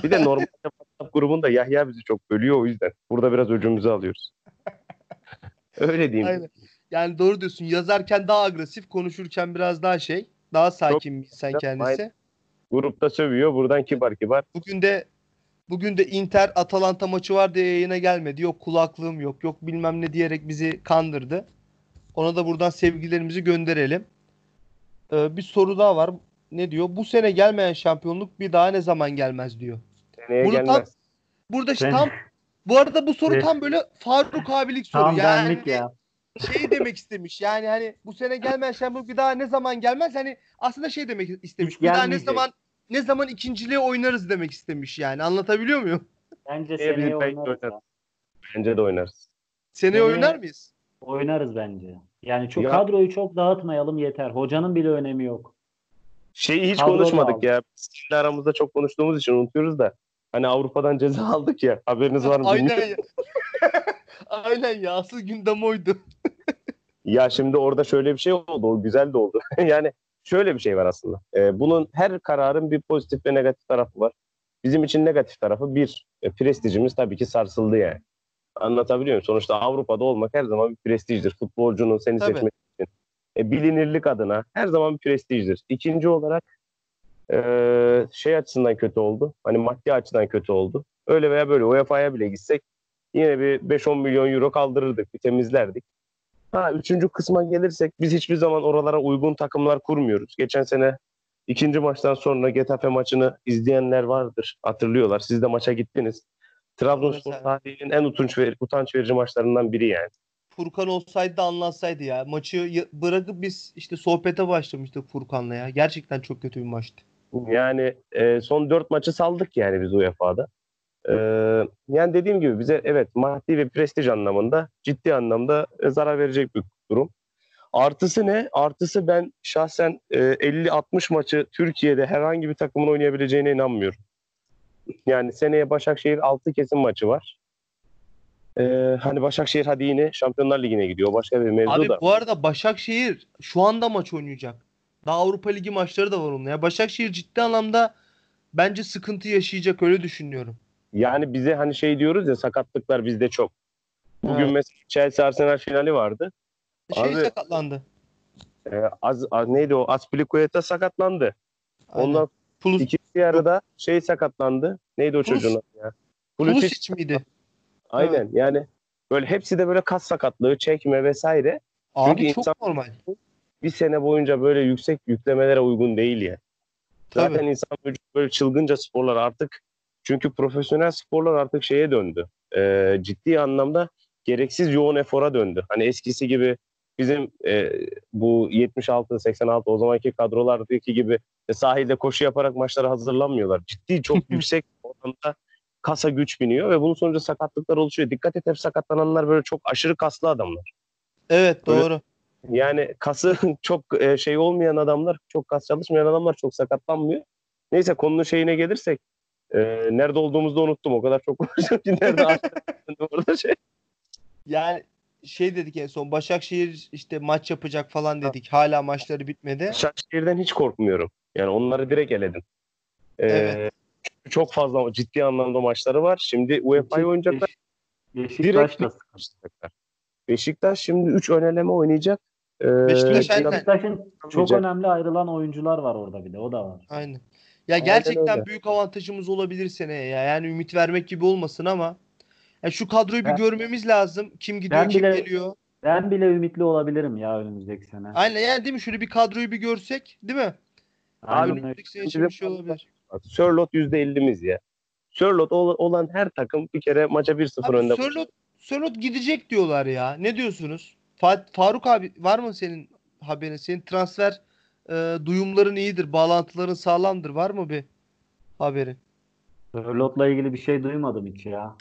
Bir de normal WhatsApp grubunda Yahya bizi çok bölüyor o yüzden. Burada biraz öcümüzü alıyoruz. Öyle diyeyim. Aynen. Yani doğru diyorsun. Yazarken daha agresif, konuşurken biraz daha şey. Daha sakin bir insan kendisi. Aynen. Grupta sövüyor. Buradan kibar kibar. Bugün de Inter Atalanta maçı var diye yayına gelmedi. Yok kulaklığım yok bilmem ne diyerek bizi kandırdı. Ona da buradan sevgilerimizi gönderelim. Bir soru daha var. Ne diyor? Bu sene gelmeyen şampiyonluk bir daha ne zaman gelmez diyor. Seneye gelmez. Bu arada bu soru tam böyle Faruk abilik soru. Tam yani ya. Şey demek istemiş. Yani hani bu sene gelmeyen şampiyonluk bir daha ne zaman gelmez? Hani aslında şey demek istemiş. Hiç bir gelmeyecek. Daha ne zaman ikinciliğe oynarız demek istemiş yani. Anlatabiliyor muyum? Bence seneye oynarız. Bence de oynarız. Seneye oynar mıyız? Oynarız bence. Yani çok kadroyu çok dağıtmayalım yeter. Hocanın bile önemi yok. Şeyi hiç konuşmadık ya. Biz aramızda çok konuştuğumuz için unutuyoruz da. Hani Avrupa'dan ceza aldık ya. Haberiniz var mı? Aynen ya. Aynen ya. Asıl gündem oydu. Ya şimdi orada şöyle bir şey oldu. O güzel de oldu. Yani şöyle bir şey var aslında. Bunun her kararın bir pozitif ve negatif tarafı var. Bizim için negatif tarafı bir. Prestijimiz tabii ki sarsıldı yani. Anlatabiliyor muyum? Sonuçta Avrupa'da olmak her zaman bir prestijdir. Futbolcunun seni seçmesi için. Bilinirlik adına her zaman bir prestijdir. İkinci olarak şey açısından kötü oldu. Hani maddi açıdan kötü oldu. Öyle veya böyle UEFA'ya bile gitsek yine bir 5-10 milyon euro kaldırırdık. Bir temizlerdik. Üçüncü kısma gelirsek biz hiçbir zaman oralara uygun takımlar kurmuyoruz. Geçen sene ikinci maçtan sonra Getafe maçını izleyenler vardır. Hatırlıyorlar. Siz de maça gittiniz. Trabzonspor tarihinin en utanç verici maçlarından biri yani. Furkan olsaydı da anlatsaydı ya. Maçı bırakıp biz işte sohbete başlamıştık Furkan'la ya. Gerçekten çok kötü bir maçtı. Yani son 4 maçı saldık yani biz UEFA'da. Yani dediğim gibi bize evet maddi ve prestij anlamında ciddi anlamda zarar verecek bir durum. Artısı ne? Artısı ben şahsen 50-60 maçı Türkiye'de herhangi bir takımın oynayabileceğine inanmıyorum. Yani seneye Başakşehir 6 kesin maçı var. Hani Başakşehir hadi yine Şampiyonlar Ligi'ne gidiyor. Başka bir mevzu abi, da. Abi bu arada Başakşehir şu anda maç oynayacak. Daha Avrupa Ligi maçları da var onunla. Ya Başakşehir ciddi anlamda bence sıkıntı yaşayacak öyle düşünüyorum. Yani bize hani şey diyoruz ya, sakatlıklar bizde çok. Bugün mesela Chelsea Arsenal finali vardı. Abi, sakatlandı. Neydi o? Azpilicueta sakatlandı. Aynen. Ondan ikinci yarıda sakatlandı. Neydi o çocuğun ya? Pulisic miydi? Aynen. Ha. Yani böyle hepsi de böyle kas sakatlığı, çekme vesaire. Abi çünkü çok normal. Bir sene boyunca böyle yüksek yüklemelere uygun değil ya. Tabii. Zaten insan böyle çılgınca sporlar artık, çünkü profesyonel sporlar artık şeye döndü. Ciddi anlamda gereksiz yoğun efora döndü. Hani eskisi gibi bizim bu 76-86 o zamanki kadrolardaki gibi sahilde koşu yaparak maçlara hazırlanmıyorlar. Ciddi çok yüksek oranda kasa güç biniyor ve bunun sonucu sakatlıklar oluşuyor. Dikkat et, hep sakatlananlar böyle çok aşırı kaslı adamlar. Evet, doğru. Böyle, yani kası çok olmayan adamlar, çok kas çalışmayan adamlar çok sakatlanmıyor. Neyse, konunun şeyine gelirsek, nerede olduğumuzu da unuttum. O kadar çok konuştum ki nerede orada şey. Yani dedik en son, Başakşehir işte maç yapacak falan dedik. Hala maçları bitmedi. Başakşehir'den hiç korkmuyorum. Yani onları direkt eledim. Evet. Çok fazla ciddi anlamda maçları var. Şimdi UEFA'yı oynayacaklar. Beşiktaş da sıkıştıracaklar. Beşiktaş şimdi 3 ön eleme oynayacak. Beşiktaş'ın çok önemli ayrılan oyuncular var orada bir de. O da var. Aynen. Ya gerçekten büyük avantajımız olabilir seneye ya. Yani ümit vermek gibi olmasın ama şu kadroyu bir görmemiz lazım. Kim gidiyor, kim geliyor. Ben bile ümitli olabilirim ya önümüzdeki sene. Aynen, yani değil mi? Şöyle bir kadroyu bir görsek, değil mi? Aynen. Önümüzdeki sene için bir şey olabilir. Sörlot %50'miz ya. Sörlot olan her takım bir kere maça 1-0 abi, önde. Sörlot gidecek diyorlar ya. Ne diyorsunuz? Faruk abi, var mı senin haberin? Senin transfer duyumların iyidir, bağlantıların sağlamdır. Var mı bir haberin? Sörlot'la ilgili bir şey duymadım hiç ya.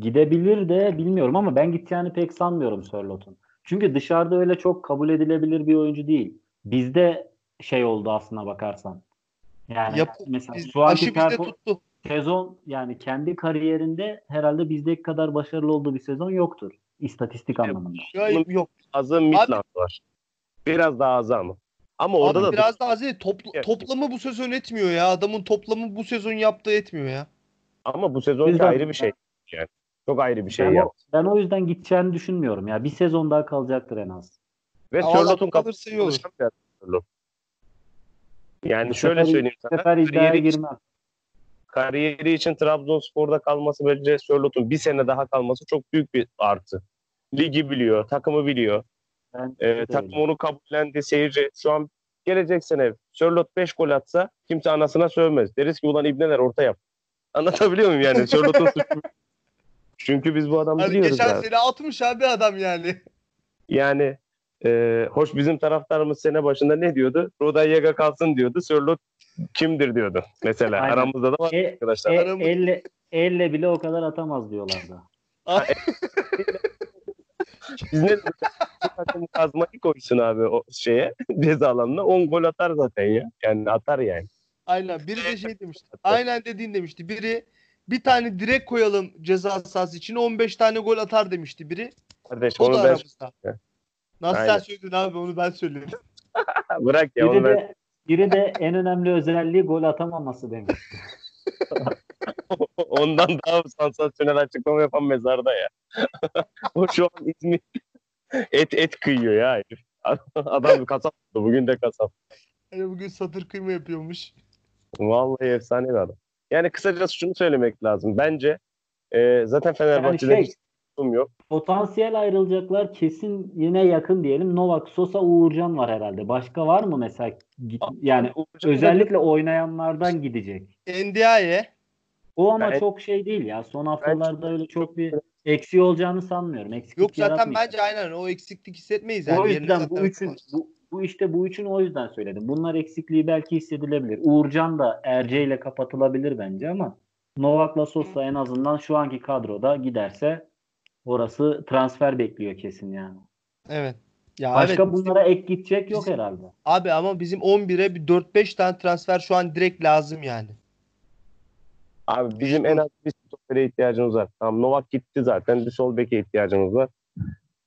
Gidebilir de bilmiyorum ama ben gideceğini pek sanmıyorum Sörlot'un. Çünkü dışarıda öyle çok kabul edilebilir bir oyuncu değil. Bizde oldu aslına bakarsan. Yani mesela Suati tuttu. Sezon, yani kendi kariyerinde herhalde bizdeki kadar başarılı olduğu bir sezon yoktur. İstatistik anlamında. Yok. Azı Midland var. Biraz daha azı ama orada da biraz daha azı. Toplamı bu sezon etmiyor ya. Adamın toplamı bu sezon yaptığı etmiyor ya. Ama bu sezon ayrı bir şey. Yani çok ayrı bir şey ya. Ben o yüzden gideceğini düşünmüyorum ya. Bir sezon daha kalacaktır en az. Ve Sörlot'un kalırsa iyi olur. Yani bu şöyle söyleyeyim sana. Sefer iddiaya girmez. Kariyeri için Trabzonspor'da kalması, bence Sörlot'un bir sene daha kalması çok büyük bir artı. Ligi biliyor, takımı biliyor. Takım onu kabullendi, seyirci. Şu an gelecek sene Sörlot 5 gol atsa kimse anasına sövmez. Deriz ki ulan ibneler orta yap. Anlatabiliyor muyum yani? Sörlot'un suçu. Çünkü biz bu adamı biliyoruz. Geçen sene 60 abi adam yani. Yani hoş, bizim taraftarımız sene başında ne diyordu? Rodayaga kalsın diyordu. Sörlot kimdir diyordu mesela. Aynen. Aramızda da var arkadaşlar. Elle bile o kadar atamaz diyorlardı. Biz ne diyoruz? Takım kazmayı koysun abi o ceza alanına. 10 gol atar zaten ya. Yani atar yani. Aynen. Biri de demişti. Aynen dediğin demişti. Biri bir tane direkt koyalım ceza sahası için, 15 tane gol atar demişti biri. Kardeş, o da aramızda. Nasıl sen söyledin abi, onu ben söyledim. Bırak ya, onu ben... Biri de en önemli özelliği gol atamaması demişti. Ondan daha sansasyonel açıklama yapan mezarda ya. O şu an İzmir et kıyıyor ya. Adam kasap oldu. Bugün de kasap. Yani bugün satır kıyma yapıyormuş. Vallahi efsane bir adam. Yani kısacası şunu söylemek lazım. Bence zaten Fenerbahçe'de hiç tutum yok. Potansiyel ayrılacaklar kesin, yine yakın diyelim. Novak, Sosa, Uğurcan var herhalde. Başka var mı mesela? Yani Uğurcan özellikle oynayanlardan gidecek. Endiaye. O ama yani, çok değil ya. Son haftalarda öyle çok bir eksiği olacağını sanmıyorum. Eksiklik yok zaten, bence aynen o eksiklik hissetmeyiz. Yani. O yüzden bu üçün o yüzden söyledim. Bunlar eksikliği belki hissedilebilir. Uğurcan da Erce ile kapatılabilir bence ama Novak'la Sosa en azından şu anki kadroda giderse orası transfer bekliyor kesin yani. Evet. Ya başka bunlara ek gidecek yok herhalde. Abi ama bizim 11'e bir 4-5 tane transfer şu an direkt lazım yani. Abi bizim en az bir stopere ihtiyacımız var. Tamam, Novak gitti zaten. Bir sol beke ihtiyacımız var.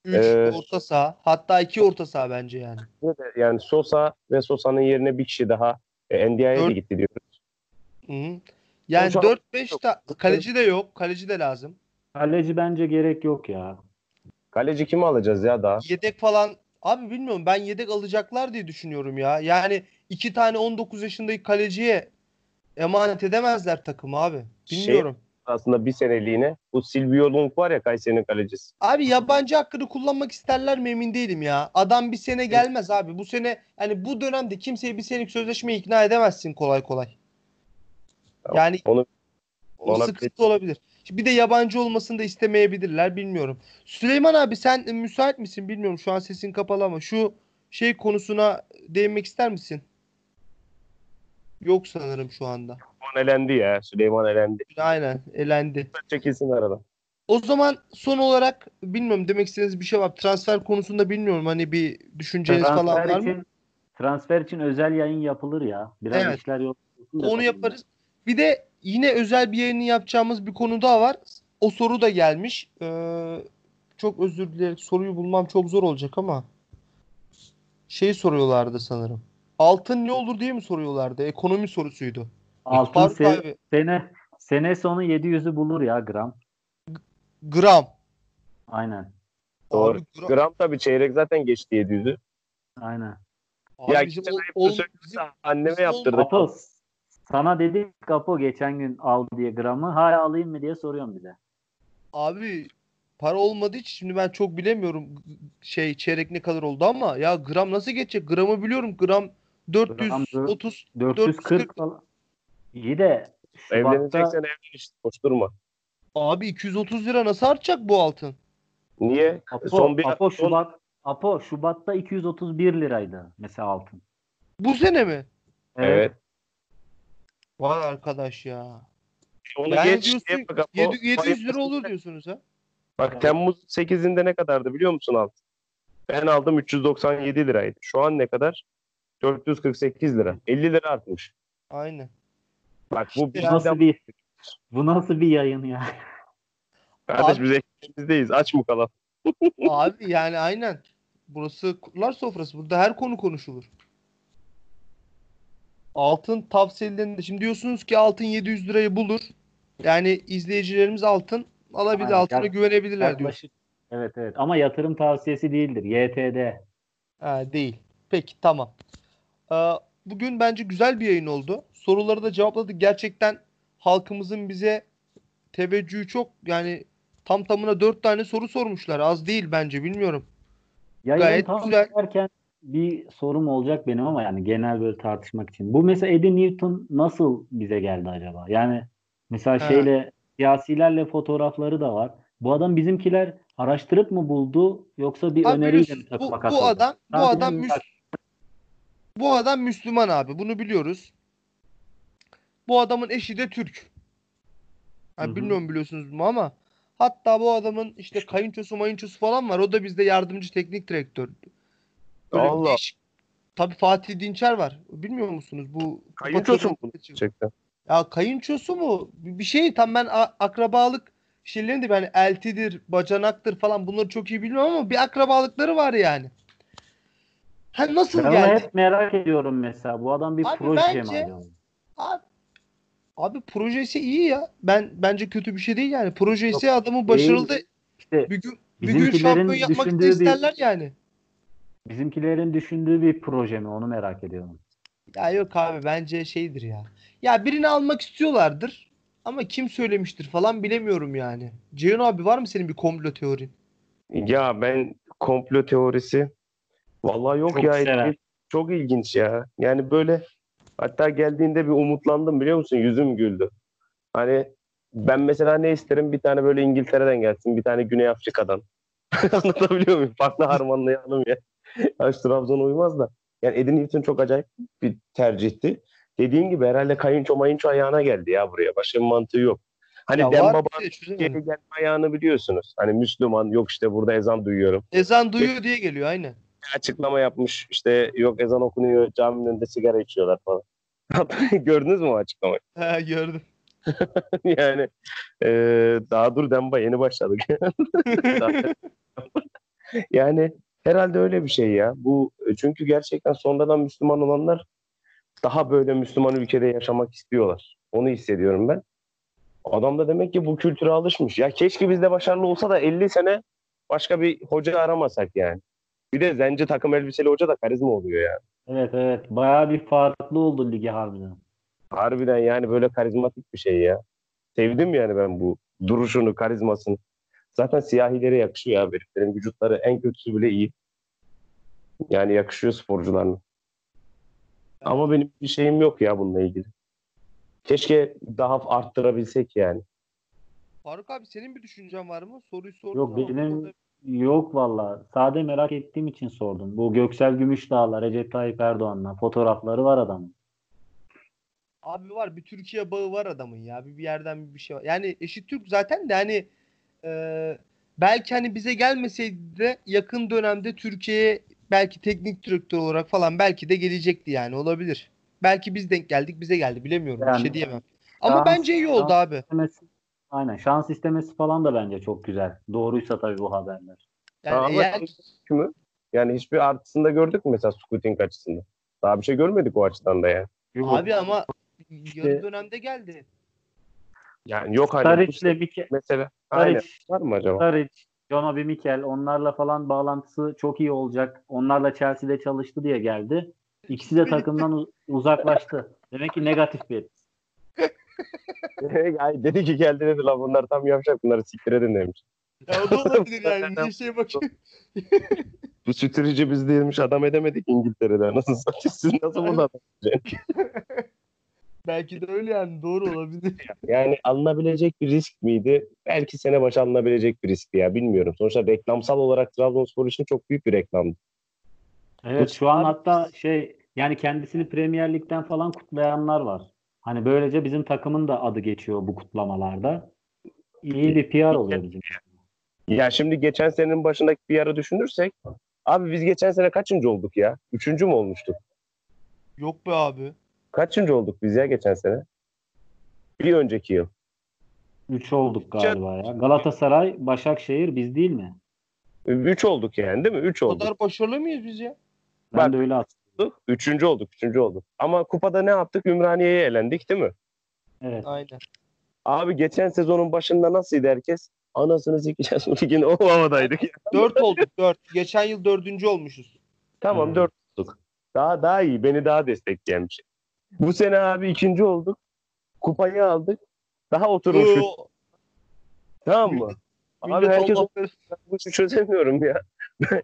3 orta saha, hatta 2 orta saha bence yani. Yani Sosa ve Sosa'nın yerine bir kişi daha Endia'ya gitti diyoruz. Hı-hı. Yani 4-5 kaleci de yok. Kaleci de lazım. Kaleci bence gerek yok ya. Kaleci kimi alacağız ya daha? Yedek falan. Abi bilmiyorum, ben yedek alacaklar diye düşünüyorum ya. Yani iki tane 19 yaşındaki kaleciye emanet edemezler takımı abi. Bilmiyorum. Aslında bir seneliğine bu Silvio Lung var ya, Kayseri'nin kalecisi. Abi yabancı hakkını kullanmak isterler mi emin değilim ya. Adam bir sene gelmez abi. Bu sene hani bu dönemde kimseyi bir senelik sözleşmeye ikna edemezsin kolay kolay. Tamam. Yani o sıkıntı olabilir. Bir de yabancı olmasını da istemeyebilirler, bilmiyorum. Süleyman abi sen müsait misin bilmiyorum, şu an sesin kapalı ama şu şey konusuna değinmek ister misin? Yok sanırım şu anda. Süleyman elendi ya. Süleyman elendi. Aynen elendi. Çekilsin aradan. O zaman son olarak bilmiyorum demek istediğiniz bir şey var. Transfer konusunda bilmiyorum hani bir düşünceniz transfer falan var mı? Transfer için özel yayın yapılır ya. Biraz evet. İşler yok. Onu yaparız. Bir de yine özel bir yayını yapacağımız bir konu daha var. O soru da gelmiş. Çok özür dilerim. Soruyu bulmam çok zor olacak ama şey soruyorlardı sanırım. Altın ne olur diye mi soruyorlardı? Ekonomi sorusuydu. Altın sene sonu 700'ü bulur ya gram. Gram. Aynen. Doğru. Abi, gram tabii çeyrek zaten geçti 700'ü. Aynen. Abi, ya geçen anneme yaptırdık. Apo, sana dedik Apo geçen gün al diye gramı. Hala alayım mı diye soruyorum bize. Abi para olmadığı için şimdi ben çok bilemiyorum çeyrek ne kadar oldu ama ya gram nasıl geçecek? Gramı biliyorum. Gram 430 440 falan. İyi de evleneceksen evlen işte, koşturma. Abi 230 lira nasıl artacak bu altın? Niye? Apo Şubat'ta 231 liraydı mesela altın. Bu sene mi? Evet. Vay arkadaş ya. Onu yani geç diyorsun, bak, 700 lira olur diyorsunuz ha? Bak evet. Temmuz 8'inde ne kadardı biliyor musun altın? Ben aldım 397 liraydı. Şu an ne kadar? 448 lira. 50 lira artmış. Aynen. Bak bu işte nasıl bir yayın ya? Kardeş biz ekibimizdeyiz. Aç mı kalan? Abi yani aynen. Burası kurtlar sofrası. Burada her konu konuşulur. Altın tavsiyelerinde. Şimdi diyorsunuz ki altın 700 lirayı bulur. Yani izleyicilerimiz altın alabilir. Aynen. Altına güvenebilirler diyor. Evet. Ama yatırım tavsiyesi değildir. YTD. Ha, değil. Peki tamam. Bugün bence güzel bir yayın oldu. Soruları da cevapladık. Gerçekten halkımızın bize teveccühü çok. Yani tam tamına 4 tane soru sormuşlar. Az değil bence, bilmiyorum. Ya gayet güzel. Derken bir sorum olacak benim ama yani genel böyle tartışmak için. Bu mesela Eddie Newton nasıl bize geldi acaba? Yani mesela şeyle siyasilerle fotoğrafları da var. Bu adam bizimkiler araştırıp mı buldu yoksa bir öneriyle mi takmak? Bu adam Müslüman abi. Bunu biliyoruz. Bu adamın eşi de Türk. Yani bilmiyorum biliyorsunuz mu ama hatta bu adamın işte kayınçosu mayınçosu falan var. O da bizde yardımcı teknik direktör. Allah. Tabii Fatih Dinçer var. Bilmiyor musunuz bu? Kayınçosu mu? Gerçekten. Ya kayınçosu mu? Bir şey tam ben akrabalık şeylerini de yani eltidir, bacanaktır falan bunları çok iyi bilmiyorum ama bir akrabalıkları var yani. Ha nasıl ben geldi? Ben hep merak ediyorum mesela. Bu adam bir proje mi alıyor? Abi projesi iyi ya. Bence kötü bir şey değil yani. Projesi yok, adamı başarılı da işte bir gün şampiyon yapmak isterler yani. Bizimkilerin düşündüğü bir proje mi? Onu merak ediyorum. Ya yok abi bence şeydir ya. Ya birini almak istiyorlardır ama kim söylemiştir falan bilemiyorum yani. Ceyhun abi var mı senin bir komplo teorin? Ya ben komplo teorisi vallahi yok çok ya. Çok ilginç ya. Yani böyle hatta geldiğinde bir umutlandım biliyor musun? Yüzüm güldü. Hani ben mesela ne isterim? Bir tane böyle İngiltere'den gelsin. Bir tane Güney Afrika'dan. Anlatabiliyor muyum? Farklı harmanlayalım ya. Hiç Trabzon uymaz da. Yani Edin Newton çok acayip bir tercihti. Dediğim gibi herhalde kayınço mayınço ayağına geldi ya buraya. Başka bir mantığı yok. Hani ya Dem Baba'nın geri gelme ayağını biliyorsunuz. Hani Müslüman yok işte burada ezan duyuyorum. Ezan duyuyor diye geliyor aynen. Açıklama yapmış işte yok ezan okunuyor caminin önünde sigara içiyorlar falan. Gördünüz mü o açıklamayı? He gördüm. Yani daha dur Demba yeni başladık. Yani herhalde öyle bir şey ya. Bu çünkü gerçekten sonradan Müslüman olanlar daha böyle Müslüman ülkede yaşamak istiyorlar. Onu hissediyorum ben. Adam da demek ki bu kültüre alışmış. Ya keşke biz de başarılı olsa da 50 sene başka bir hoca aramasak yani. Bir de zenci takım elbiseli hoca da karizma oluyor yani. Evet evet. Bayağı bir farklı oldu ligi harbiden. Harbiden yani böyle karizmatik bir şey ya. Sevdim yani ben bu duruşunu, karizmasını. Zaten siyahilere yakışıyor ya. Heriflerin vücutları en kötüsü bile iyi. Yani yakışıyor sporcularına. Ama benim bir şeyim yok ya bununla ilgili. Keşke daha arttırabilsek yani. Faruk abi senin bir düşüncen var mı? Soruyu sordum. Yok benim yok valla. Sadece merak ettiğim için sordum. Bu Göksel Gümüşdağ'la Recep Tayyip Erdoğan'la fotoğrafları var adamın. Abi var bir Türkiye bağı var adamın ya. Bir yerden bir şey var. Yani eşi Türk zaten de hani belki hani bize gelmeseydi de yakın dönemde Türkiye'ye belki teknik direktör olarak falan belki de gelecekti yani olabilir. Belki biz denk geldik bize geldi bilemiyorum yani, bir şey diyemem. Ama bence iyi oldu abi. Istemesi, aynen şans istemesi falan da bence çok güzel. Doğruysa tabii bu haberler. Yani, yani hiçbir artısını da gördük mü mesela scouting açısından? Daha bir şey görmedik o açıdan da yani. Abi ama yarı dönemde geldi. Yani yok hani. Tariç'le Mikel. Mesela. Tariç. Var mı acaba? Tariç, Jonabi Mikel onlarla falan bağlantısı çok iyi olacak. Onlarla Chelsea'de çalıştı diye geldi. İkisi de takımdan uzaklaştı. Demek ki negatif bir etkisi. Dedi ki geldi dedi lan bunlar tam yavşak bunları siktir edin demiş. Ya o da olabilir yani. Bir şeye bakıyor. Bu sütürücü biz değilmiş adam edemedik İngiltere'de. Nasıl satıyorsunuz? Siz nasıl bunu anlatacaksınız? Belki de öyle yani doğru olabilir. Yani alınabilecek bir risk miydi? Belki sene başı alınabilecek bir riskti ya bilmiyorum. Sonuçta reklamsal olarak Trabzonspor için çok büyük bir reklamdı. Evet şu an hatta yani kendisini Premier Lig'den falan kutlayanlar var. Hani böylece bizim takımın da adı geçiyor bu kutlamalarda. İyi bir PR oluyor bizim. Ya şimdi geçen senenin başındaki PR'ı düşünürsek abi biz geçen sene kaçıncı olduk ya? 3. mü olmuştuk? Yok be abi. Kaçıncı olduk biz ya geçen sene? Bir önceki yıl. 3 olduk galiba ya. Galatasaray, Başakşehir biz değil mi? 3 olduk yani değil mi? 3 olduk. O kadar başarılı mıyız biz ya? Ben de öyle attık. 3. olduk, 3. olduk. Ama kupada ne yaptık? Ümraniye'ye elendik değil mi? Evet. Aynen. Abi geçen sezonun başında nasılydı herkes? Anasını sikeceğiz. Yine o havadaydık. 4 olduk, 4. Geçen yıl 4. olmuşuz. Tamam 4 olduk. Daha iyi. Beni daha destekleyen bir şey. Bu sene abi 2. olduk. Kupayı aldık. Daha oturmuşuz. Tamam mı? Abi herkes bu işi çözemiyorum ya.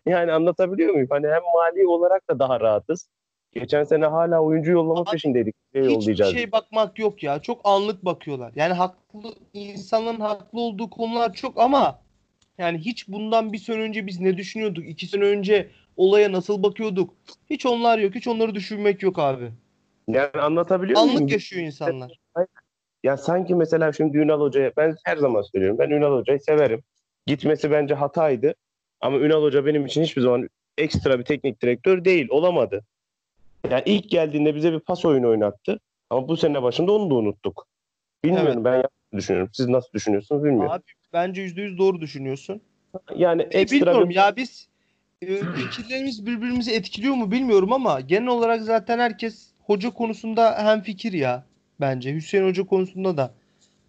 Yani anlatabiliyor muyum? Hani hem mali olarak da daha rahatız. Geçen sene hala oyuncu yollama peşindeydik. Hiçbir şey bakmak yok ya. Çok anlık bakıyorlar. Yani haklı insanların haklı olduğu konular çok ama yani hiç bundan bir sene önce biz ne düşünüyorduk? 2 sene önce olaya nasıl bakıyorduk? Hiç onlar yok. Hiç onları düşünmek yok abi. Yani anlatabiliyor muyum? Anlık yaşıyor insanlar. Ya sanki mesela şimdi Ünal Hoca'ya ben her zaman söylüyorum. Ben Ünal Hoca'yı severim. Gitmesi bence hataydı. Ama Ünal Hoca benim için hiçbir zaman ekstra bir teknik direktör değil. Olamadı. Yani ilk geldiğinde bize bir pas oyunu oynattı. Ama bu sene başında onu da unuttuk. Bilmiyorum evet. Ben düşünüyorum. Siz nasıl düşünüyorsunuz bilmiyorum. Abi bence %100 doğru düşünüyorsun. Yani ekstra bilmiyorum ya biz fikirlerimiz birbirimizi etkiliyor mu bilmiyorum ama genel olarak zaten herkes hoca konusunda hemfikir ya. Bence Hüseyin Hoca konusunda da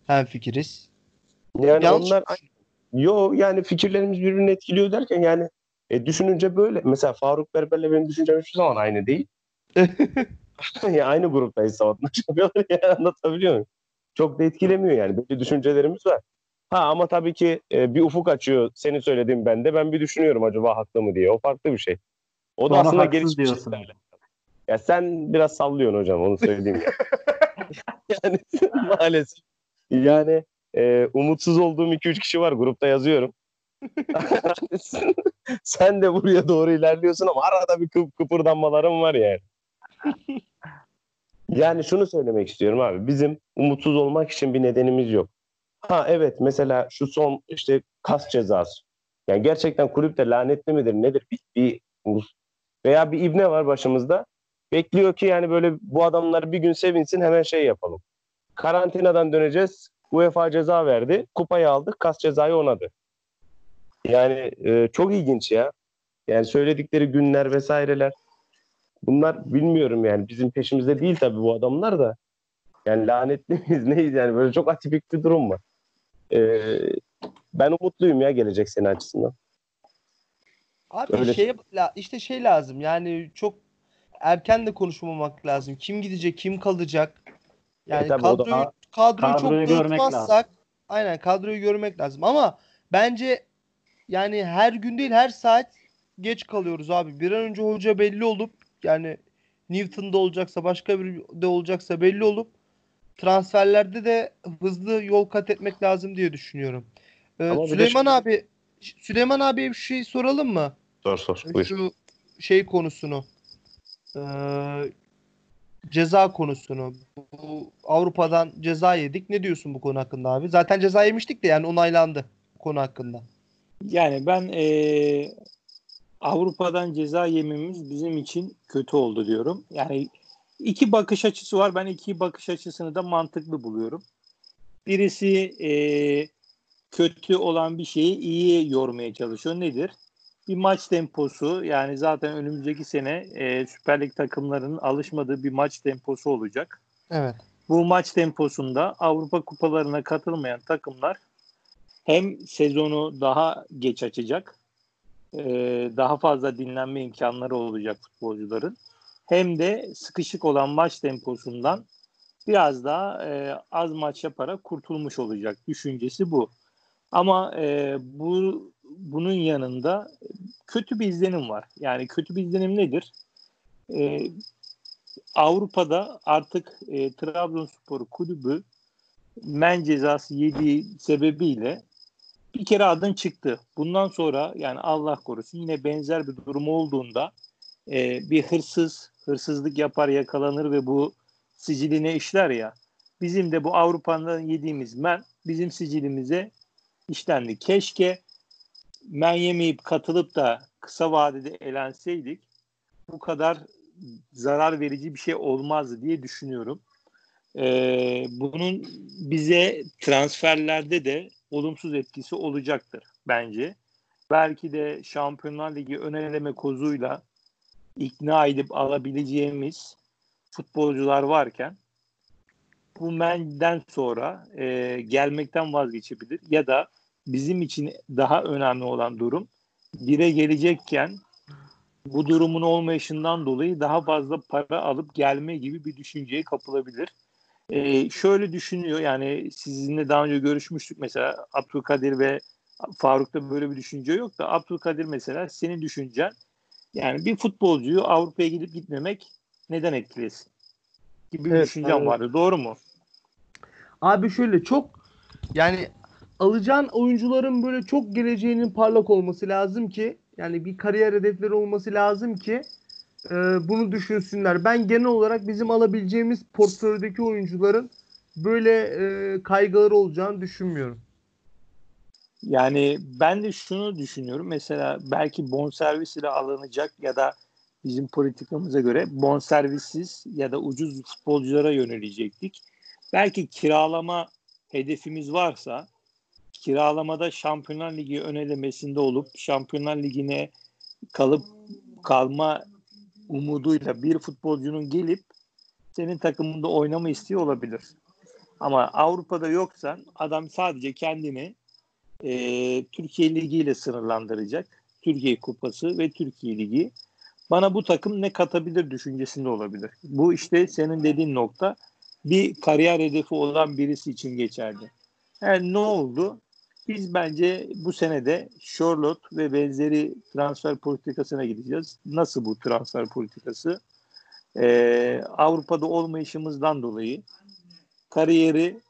hemfikiriz. Yani onlar yani fikirlerimiz birbirini etkiliyor derken yani düşününce böyle. Mesela Faruk Berber'le benim düşüncem hiçbir zaman aynı değil. Ya aynı gruptayız sabahına çıkıyorlar ya anlatabiliyor muyum? Çok da etkilemiyor yani. Böyle düşüncelerimiz var. Ha ama tabii ki bir ufuk açıyor senin söylediğin bende. Ben bir düşünüyorum acaba haklı mı diye. O farklı bir şey. O da aslında gelişmiş şeylerle. Ya sen biraz sallıyorsun hocam onu söyleyeyim ya. Yani maalesef. Yani umutsuz olduğum 2-3 kişi var grupta yazıyorum. Sen de buraya doğru ilerliyorsun ama arada bir kıpırdanmalarım var yani. Yani şunu söylemek istiyorum abi. Bizim umutsuz olmak için bir nedenimiz yok. Ha evet mesela şu son işte kas cezası. Yani gerçekten kulüpte lanetli midir nedir? Bir veya bir ibne var başımızda. Bekliyor ki yani böyle bu adamlar bir gün sevinsin hemen yapalım. Karantinadan döneceğiz. UEFA ceza verdi. Kupayı aldık. Kas cezayı onadı. Yani çok ilginç ya. Yani söyledikleri günler vesaireler. Bunlar bilmiyorum yani. Bizim peşimizde değil tabii bu adamlar da. Yani lanetli miyiz neyiz yani, böyle çok atipik bir durum var. Ben umutluyum ya gelecek sene açısından. Abi öyle şeye, işte şey lazım yani, çok erken de konuşmamak lazım. Kim gidecek, kim kalacak? Yani kadroyu çok unutmazsak, aynen kadroyu görmek lazım. Ama bence yani her gün değil her saat geç kalıyoruz abi. Bir an önce hoca belli olup, yani Newton'da olacaksa başka bir de olacaksa belli olup, transferlerde de hızlı yol kat etmek lazım diye düşünüyorum. Süleyman abiye bir şey soralım mı? Sor. Buyur. Şu şey konusunu. Ceza konusunu. Bu Avrupa'dan ceza yedik. Ne diyorsun bu konu hakkında abi? Zaten ceza yemiştik de yani onaylandı konu hakkında. Yani ben Avrupa'dan ceza yememiz bizim için kötü oldu diyorum. Yani iki bakış açısı var. Ben iki bakış açısını da mantıklı buluyorum. Birisi kötü olan bir şeyi iyi yormaya çalışıyor. Nedir? Bir maç temposu, yani zaten önümüzdeki sene Süper Lig takımlarının alışmadığı bir maç temposu olacak. Evet. Bu maç temposunda Avrupa kupalarına katılmayan takımlar hem sezonu daha geç açacak, daha fazla dinlenme imkanları olacak futbolcuların, hem de sıkışık olan maç temposundan biraz daha az maç yaparak kurtulmuş olacak düşüncesi bu. Ama bunun yanında kötü bir izlenim var. Yani kötü bir izlenim nedir? Avrupa'da artık Trabzonspor kulübü men cezası yediği sebebiyle bir kere adın çıktı. Bundan sonra yani Allah korusun yine benzer bir durum olduğunda bir hırsızlık yapar, yakalanır ve bu siciline işler ya. Bizim de bu Avrupa'dan yediğimiz men bizim sicilimize işlendi. Keşke men yemeyip katılıp da kısa vadede elenseydik bu kadar zarar verici bir şey olmazdı diye düşünüyorum. Bunun bize transferlerde de olumsuz etkisi olacaktır bence. Belki de Şampiyonlar Ligi ön eleme kozuyla ikna edip alabileceğimiz futbolcular varken bu menden sonra gelmekten vazgeçebilir ya da bizim için daha önemli olan durum bire gelecekken bu durumun olmayışından dolayı daha fazla para alıp gelme gibi bir düşünceye kapılabilir. Şöyle düşünüyor, yani sizinle daha önce görüşmüştük mesela, Abdülkadir ve Faruk'ta böyle bir düşünce yok da Abdülkadir mesela, senin düşüncen yani bir futbolcuyu Avrupa'ya gidip gitmemek neden etkilesin gibi bir düşüncem vardı. Doğru mu? Abi şöyle, çok yani alacağın oyuncuların böyle çok geleceğinin parlak olması lazım ki, yani bir kariyer hedefleri olması lazım ki bunu düşünsünler. Ben genel olarak bizim alabileceğimiz portföydeki oyuncuların böyle kaygıları olacağını düşünmüyorum. Yani ben de şunu düşünüyorum. Mesela belki bonservis ile alınacak ya da bizim politikamıza göre bonservissiz ya da ucuz futbolculara yönelecektik. Belki kiralama hedefimiz varsa kiralamada Şampiyonlar Ligi ön elemesinde olup Şampiyonlar Ligi'ne kalma umuduyla bir futbolcunun gelip senin takımında oynama isteği olabilir. Ama Avrupa'da yoksan adam sadece kendini Türkiye Ligi ile sınırlandıracak. Türkiye Kupası ve Türkiye Ligi. Bana bu takım ne katabilir düşüncesinde olabilir. Bu işte senin dediğin nokta bir kariyer hedefi olan birisi için geçerli. Yani ne oldu? Biz bence bu senede Sörlot ve benzeri transfer politikasına gideceğiz. Nasıl bu transfer politikası? Avrupa'da olmayışımızdan dolayı kariyeri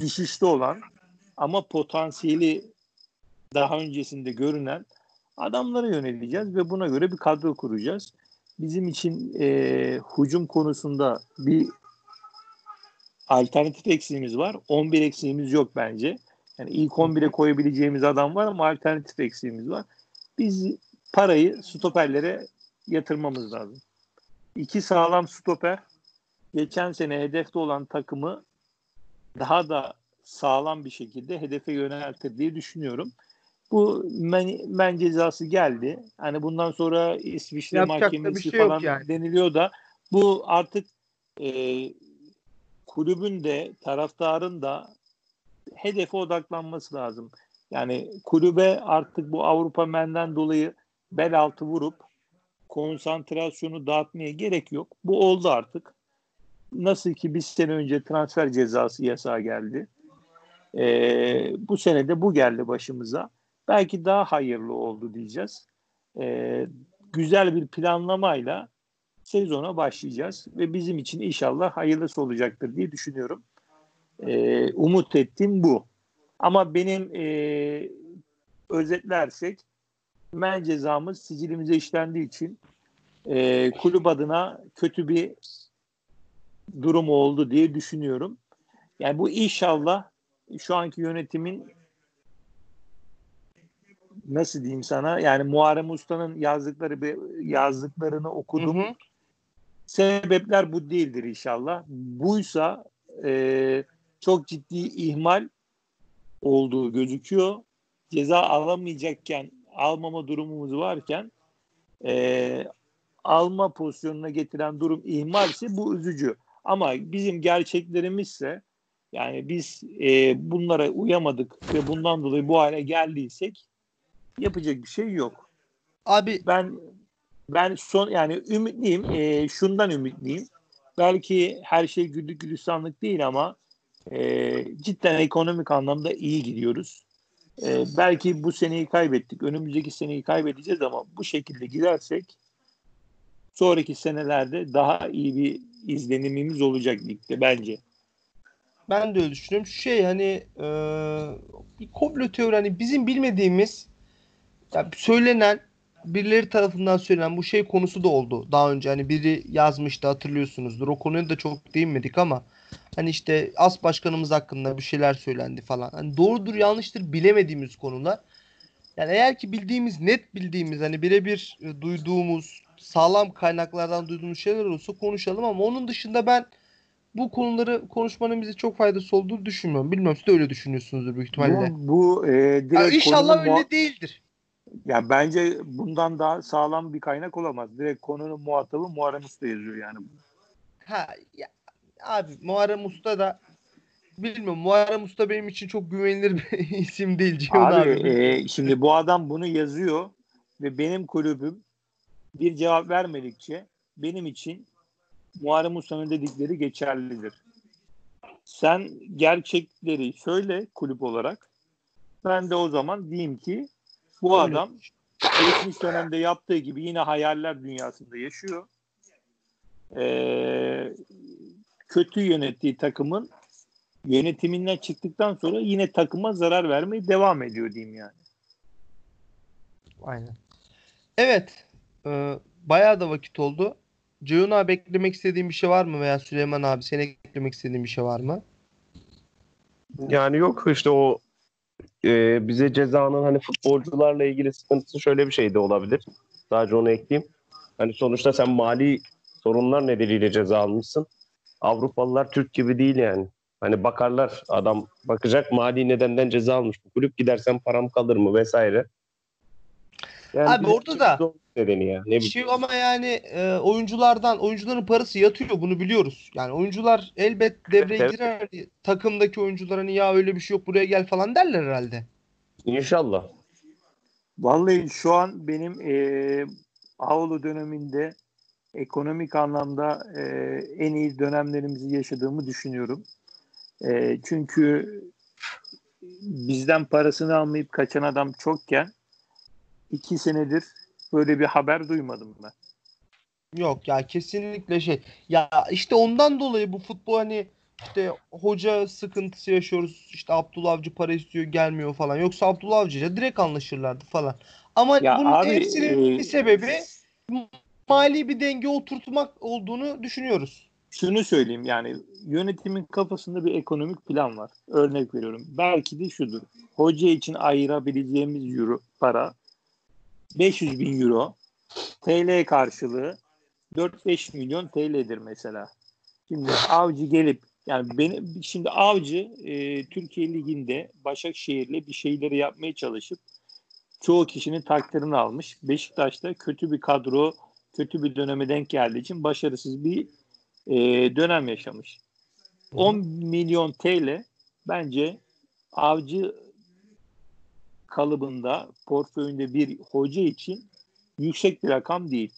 düşüşte olan ama potansiyeli daha öncesinde görünen adamlara yöneleceğiz ve buna göre bir kadro kuracağız. Bizim için hücum konusunda bir alternatif eksiğimiz var. 11 eksiğimiz yok bence. Yani ilk 11'e koyabileceğimiz adam var ama alternatif eksiğimiz var. Biz parayı stoperlere yatırmamız lazım. 2 sağlam stoper geçen sene hedefte olan takımı daha da sağlam bir şekilde hedefe yöneltir diye düşünüyorum. Bu men cezası geldi. Hani bundan sonra İsviçre mahkemesi falan deniliyor da bu artık kulübün de taraftarın da hedefe odaklanması lazım. Yani kulübe artık bu Avrupa menden dolayı bel altı vurup konsantrasyonu dağıtmaya gerek yok. Bu oldu artık. Nasıl ki bir sene önce transfer cezası yasağı geldi. Bu sene de bu geldi başımıza. Belki daha hayırlı oldu diyeceğiz. Güzel bir planlamayla sezona başlayacağız ve bizim için inşallah hayırlısı olacaktır diye düşünüyorum. Umut ettiğim bu. Ama benim özetlersek men cezamız sicilimize işlendiği için kulüp adına kötü bir durum oldu diye düşünüyorum. Yani bu inşallah şu anki yönetimin nasıl diyeyim sana, yani Muharrem Usta'nın yazdıklarını okudum. Hı hı. Sebepler bu değildir inşallah. Buysa çok ciddi ihmal olduğu gözüküyor. Ceza alamayacakken, almama durumumuz varken alma pozisyonuna getiren durum ihmalse bu üzücü. Ama bizim gerçeklerimizse, yani biz bunlara uyamadık ve bundan dolayı bu hale geldiysek yapacak bir şey yok. Abi ben son, yani ümitliyim. Şundan ümitliyim. Belki her şey güllük gülistanlık değil ama cidden ekonomik anlamda iyi gidiyoruz. Belki bu seneyi kaybettik. Önümüzdeki seneyi kaybedeceğiz ama bu şekilde gidersek sonraki senelerde daha iyi bir izlenimimiz olacak ligde bence. Ben de öyle düşünüyorum. Bir komplo teori, hani bizim bilmediğimiz, yani söylenen, birileri tarafından söylenen bu şey konusu da oldu daha önce. Hani biri yazmıştı, hatırlıyorsunuzdur. O konuya da çok değinmedik ama hani işte as başkanımız hakkında bir şeyler söylendi falan. Hani doğrudur yanlıştır bilemediğimiz konular. Yani eğer ki bildiğimiz, net bildiğimiz, hani birebir duyduğumuz, sağlam kaynaklardan duyduğumuz şeyler olursa konuşalım ama onun dışında ben bu konuları konuşmanın bize çok faydası olduğunu düşünmüyorum. Bilmiyorum, siz de öyle düşünüyorsunuzdur büyük ihtimalle. Yani inşallah öyle değildir. Ya bence bundan daha sağlam bir kaynak olamaz. Direkt konunun muhatabı Muharrem Usta yazıyor yani. Abi Muharrem Usta da bilmiyorum. Muharrem Usta benim için çok güvenilir bir isim değil. Ceyhun abi. Şimdi bu adam bunu yazıyor ve benim kulübüm bir cevap vermedikçe benim için Muharrem Usta'nın dedikleri geçerlidir. Sen gerçekleri söyle kulüp olarak. Ben de o zaman diyeyim ki bu adam geçmiş dönemde yaptığı gibi yine hayaller dünyasında yaşıyor. Kötü yönettiği takımın yönetiminden çıktıktan sonra yine takıma zarar vermeye devam ediyor diyeyim yani. Aynen. Evet. Bayağı da vakit oldu. Ceyhun abi, eklemek istediğin bir şey var mı? Veya Süleyman abi, sen eklemek istediğin bir şey var mı? Yani yok işte o bize cezanın hani futbolcularla ilgili sıkıntısı şöyle bir şey de olabilir. Sadece onu ekleyeyim. Hani sonuçta sen mali sorunlar nedeniyle ceza almışsın. Avrupalılar Türk gibi değil yani. Hani bakarlar, adam bakacak mali nedenden ceza almış. Bu kulüp gidersen param kalır mı vesaire. Yani abi orada da ama yani oyuncuların parası yatıyor, bunu biliyoruz. Yani oyuncular elbet devreye girer. Takımdaki oyuncuların hani ya öyle bir şey yok, buraya gel falan derler herhalde. İnşallah. Vallahi şu an benim Ağolu döneminde ekonomik anlamda en iyi dönemlerimizi yaşadığımı düşünüyorum. Çünkü bizden parasını almayıp kaçan adam çokken 2 senedir böyle bir haber duymadım ben. Yok ya, kesinlikle şey. Ya işte ondan dolayı bu futbol, hani işte hoca sıkıntısı yaşıyoruz. İşte Abdullah Avcı para istiyor, gelmiyor falan. Yoksa Abdullah Avcı'yla direkt anlaşırlardı falan. Ama ya bunun hepsinin bir sebebi mali bir denge oturtmak olduğunu düşünüyoruz. Şunu söyleyeyim, yani yönetimin kafasında bir ekonomik plan var. Örnek veriyorum. Belki de şudur. Hoca için ayırabileceğimiz euro para 500.000 euro, TL karşılığı 4-5 milyon TL'dir mesela. Şimdi Avcı gelip, yani şimdi Avcı Türkiye Ligi'nde Başakşehir'le bir şeyleri yapmaya çalışıp çoğu kişinin takdirini almış. Beşiktaş'ta kötü bir kadro, kötü bir döneme denk geldiği için başarısız bir dönem yaşamış. 10 milyon TL bence Avcı kalıbında, portföyünde bir hoca için yüksek bir rakam değil.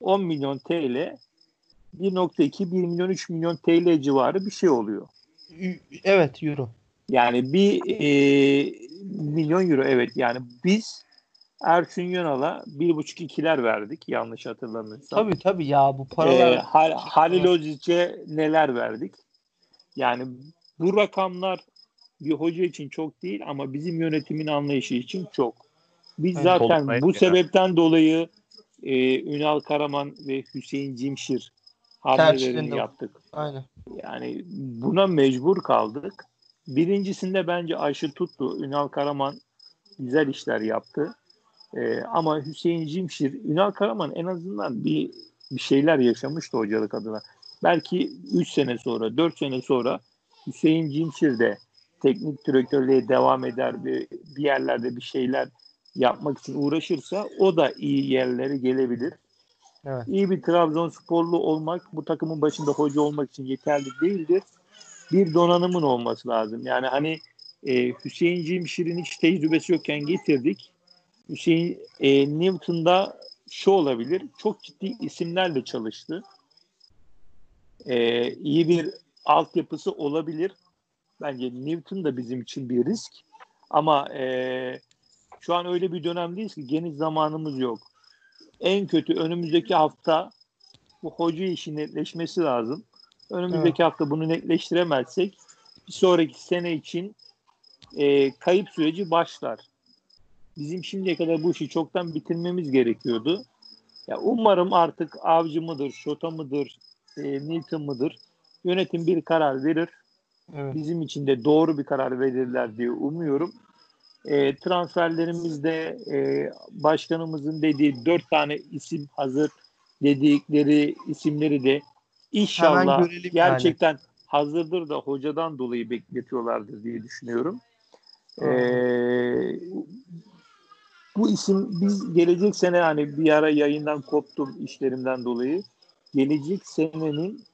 10 milyon TL 1.2, 1 milyon, 3 milyon TL civarı bir şey oluyor. Evet, euro. Yani 1 milyon euro, evet. Yani biz Ersun Yanal'a 1.5-2'ler verdik yanlış hatırlamıyorsam. Tabii ya, bu paralar. Halil Özic'e neler verdik. Yani bu rakamlar bir hoca için çok değil ama bizim yönetimin anlayışı için çok. Biz zaten bu sebepten dolayı Ünal Karaman ve Hüseyin Cimşir hamlelerini yaptık. Aynen. Yani buna mecbur kaldık. Birincisinde bence aşı tuttu. Ünal Karaman güzel işler yaptı. Ama Hüseyin Cimşir, Ünal Karaman en azından bir şeyler yaşamıştı hocalık adına. Belki 3 sene sonra, 4 sene sonra Hüseyin Cimşir de teknik direktörlüğe devam eder, bir yerlerde bir şeyler yapmak için uğraşırsa o da iyi yerlere gelebilir. Evet. İyi bir Trabzonsporlu olmak, bu takımın başında hoca olmak için yeterli değildir. Bir donanımın olması lazım. Yani Hüseyin Cimşir'in hiç tecrübesi yokken getirdik. Hüseyin Newton'da şu olabilir, çok ciddi isimlerle çalıştı. İyi bir altyapısı olabilir. Bence Newton da bizim için bir risk. Ama şu an öyle bir dönemdeyiz ki geniş zamanımız yok. En kötü önümüzdeki hafta bu hoca işi netleşmesi lazım. Önümüzdeki hafta bunu netleştiremezsek bir sonraki sene için kayıp süreci başlar. Bizim şimdiye kadar bu işi çoktan bitirmemiz gerekiyordu. Ya umarım artık Avcı mıdır, Şota mıdır, Newton mıdır? Yönetim bir karar verir. Evet. Bizim için de doğru bir karar verirler diye umuyorum. Transferlerimizde başkanımızın dediği 4 tane isim hazır dedikleri isimleri de inşallah gerçekten hazırdır da hocadan dolayı bekletiyorlardır diye düşünüyorum. Bu isim biz gelecek sene bir ara yayından koptum işlerimden dolayı. Gelecek senenin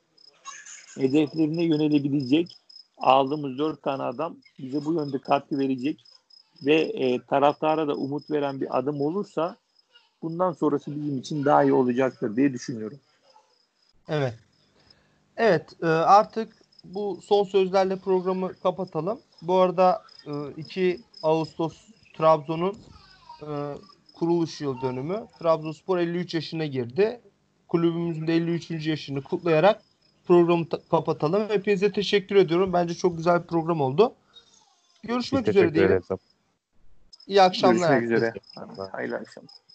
hedeflerine yönelebilecek aldığımız 4 tane adam bize bu yönde katkı verecek ve taraftara da umut veren bir adım olursa bundan sonrası bizim için daha iyi olacaktır diye düşünüyorum. Evet. Evet, artık bu son sözlerle programı kapatalım. Bu arada 2 Ağustos Trabzon'un kuruluş yıl dönümü. Trabzonspor 53 yaşına girdi. Kulübümüzün de 53. yaşını kutlayarak programı kapatalım. Hepinize teşekkür ediyorum. Bence çok güzel bir program oldu. Görüşmek üzere diyelim. İyi akşamlar. Görüşmek üzere. Hayırlı akşamlar.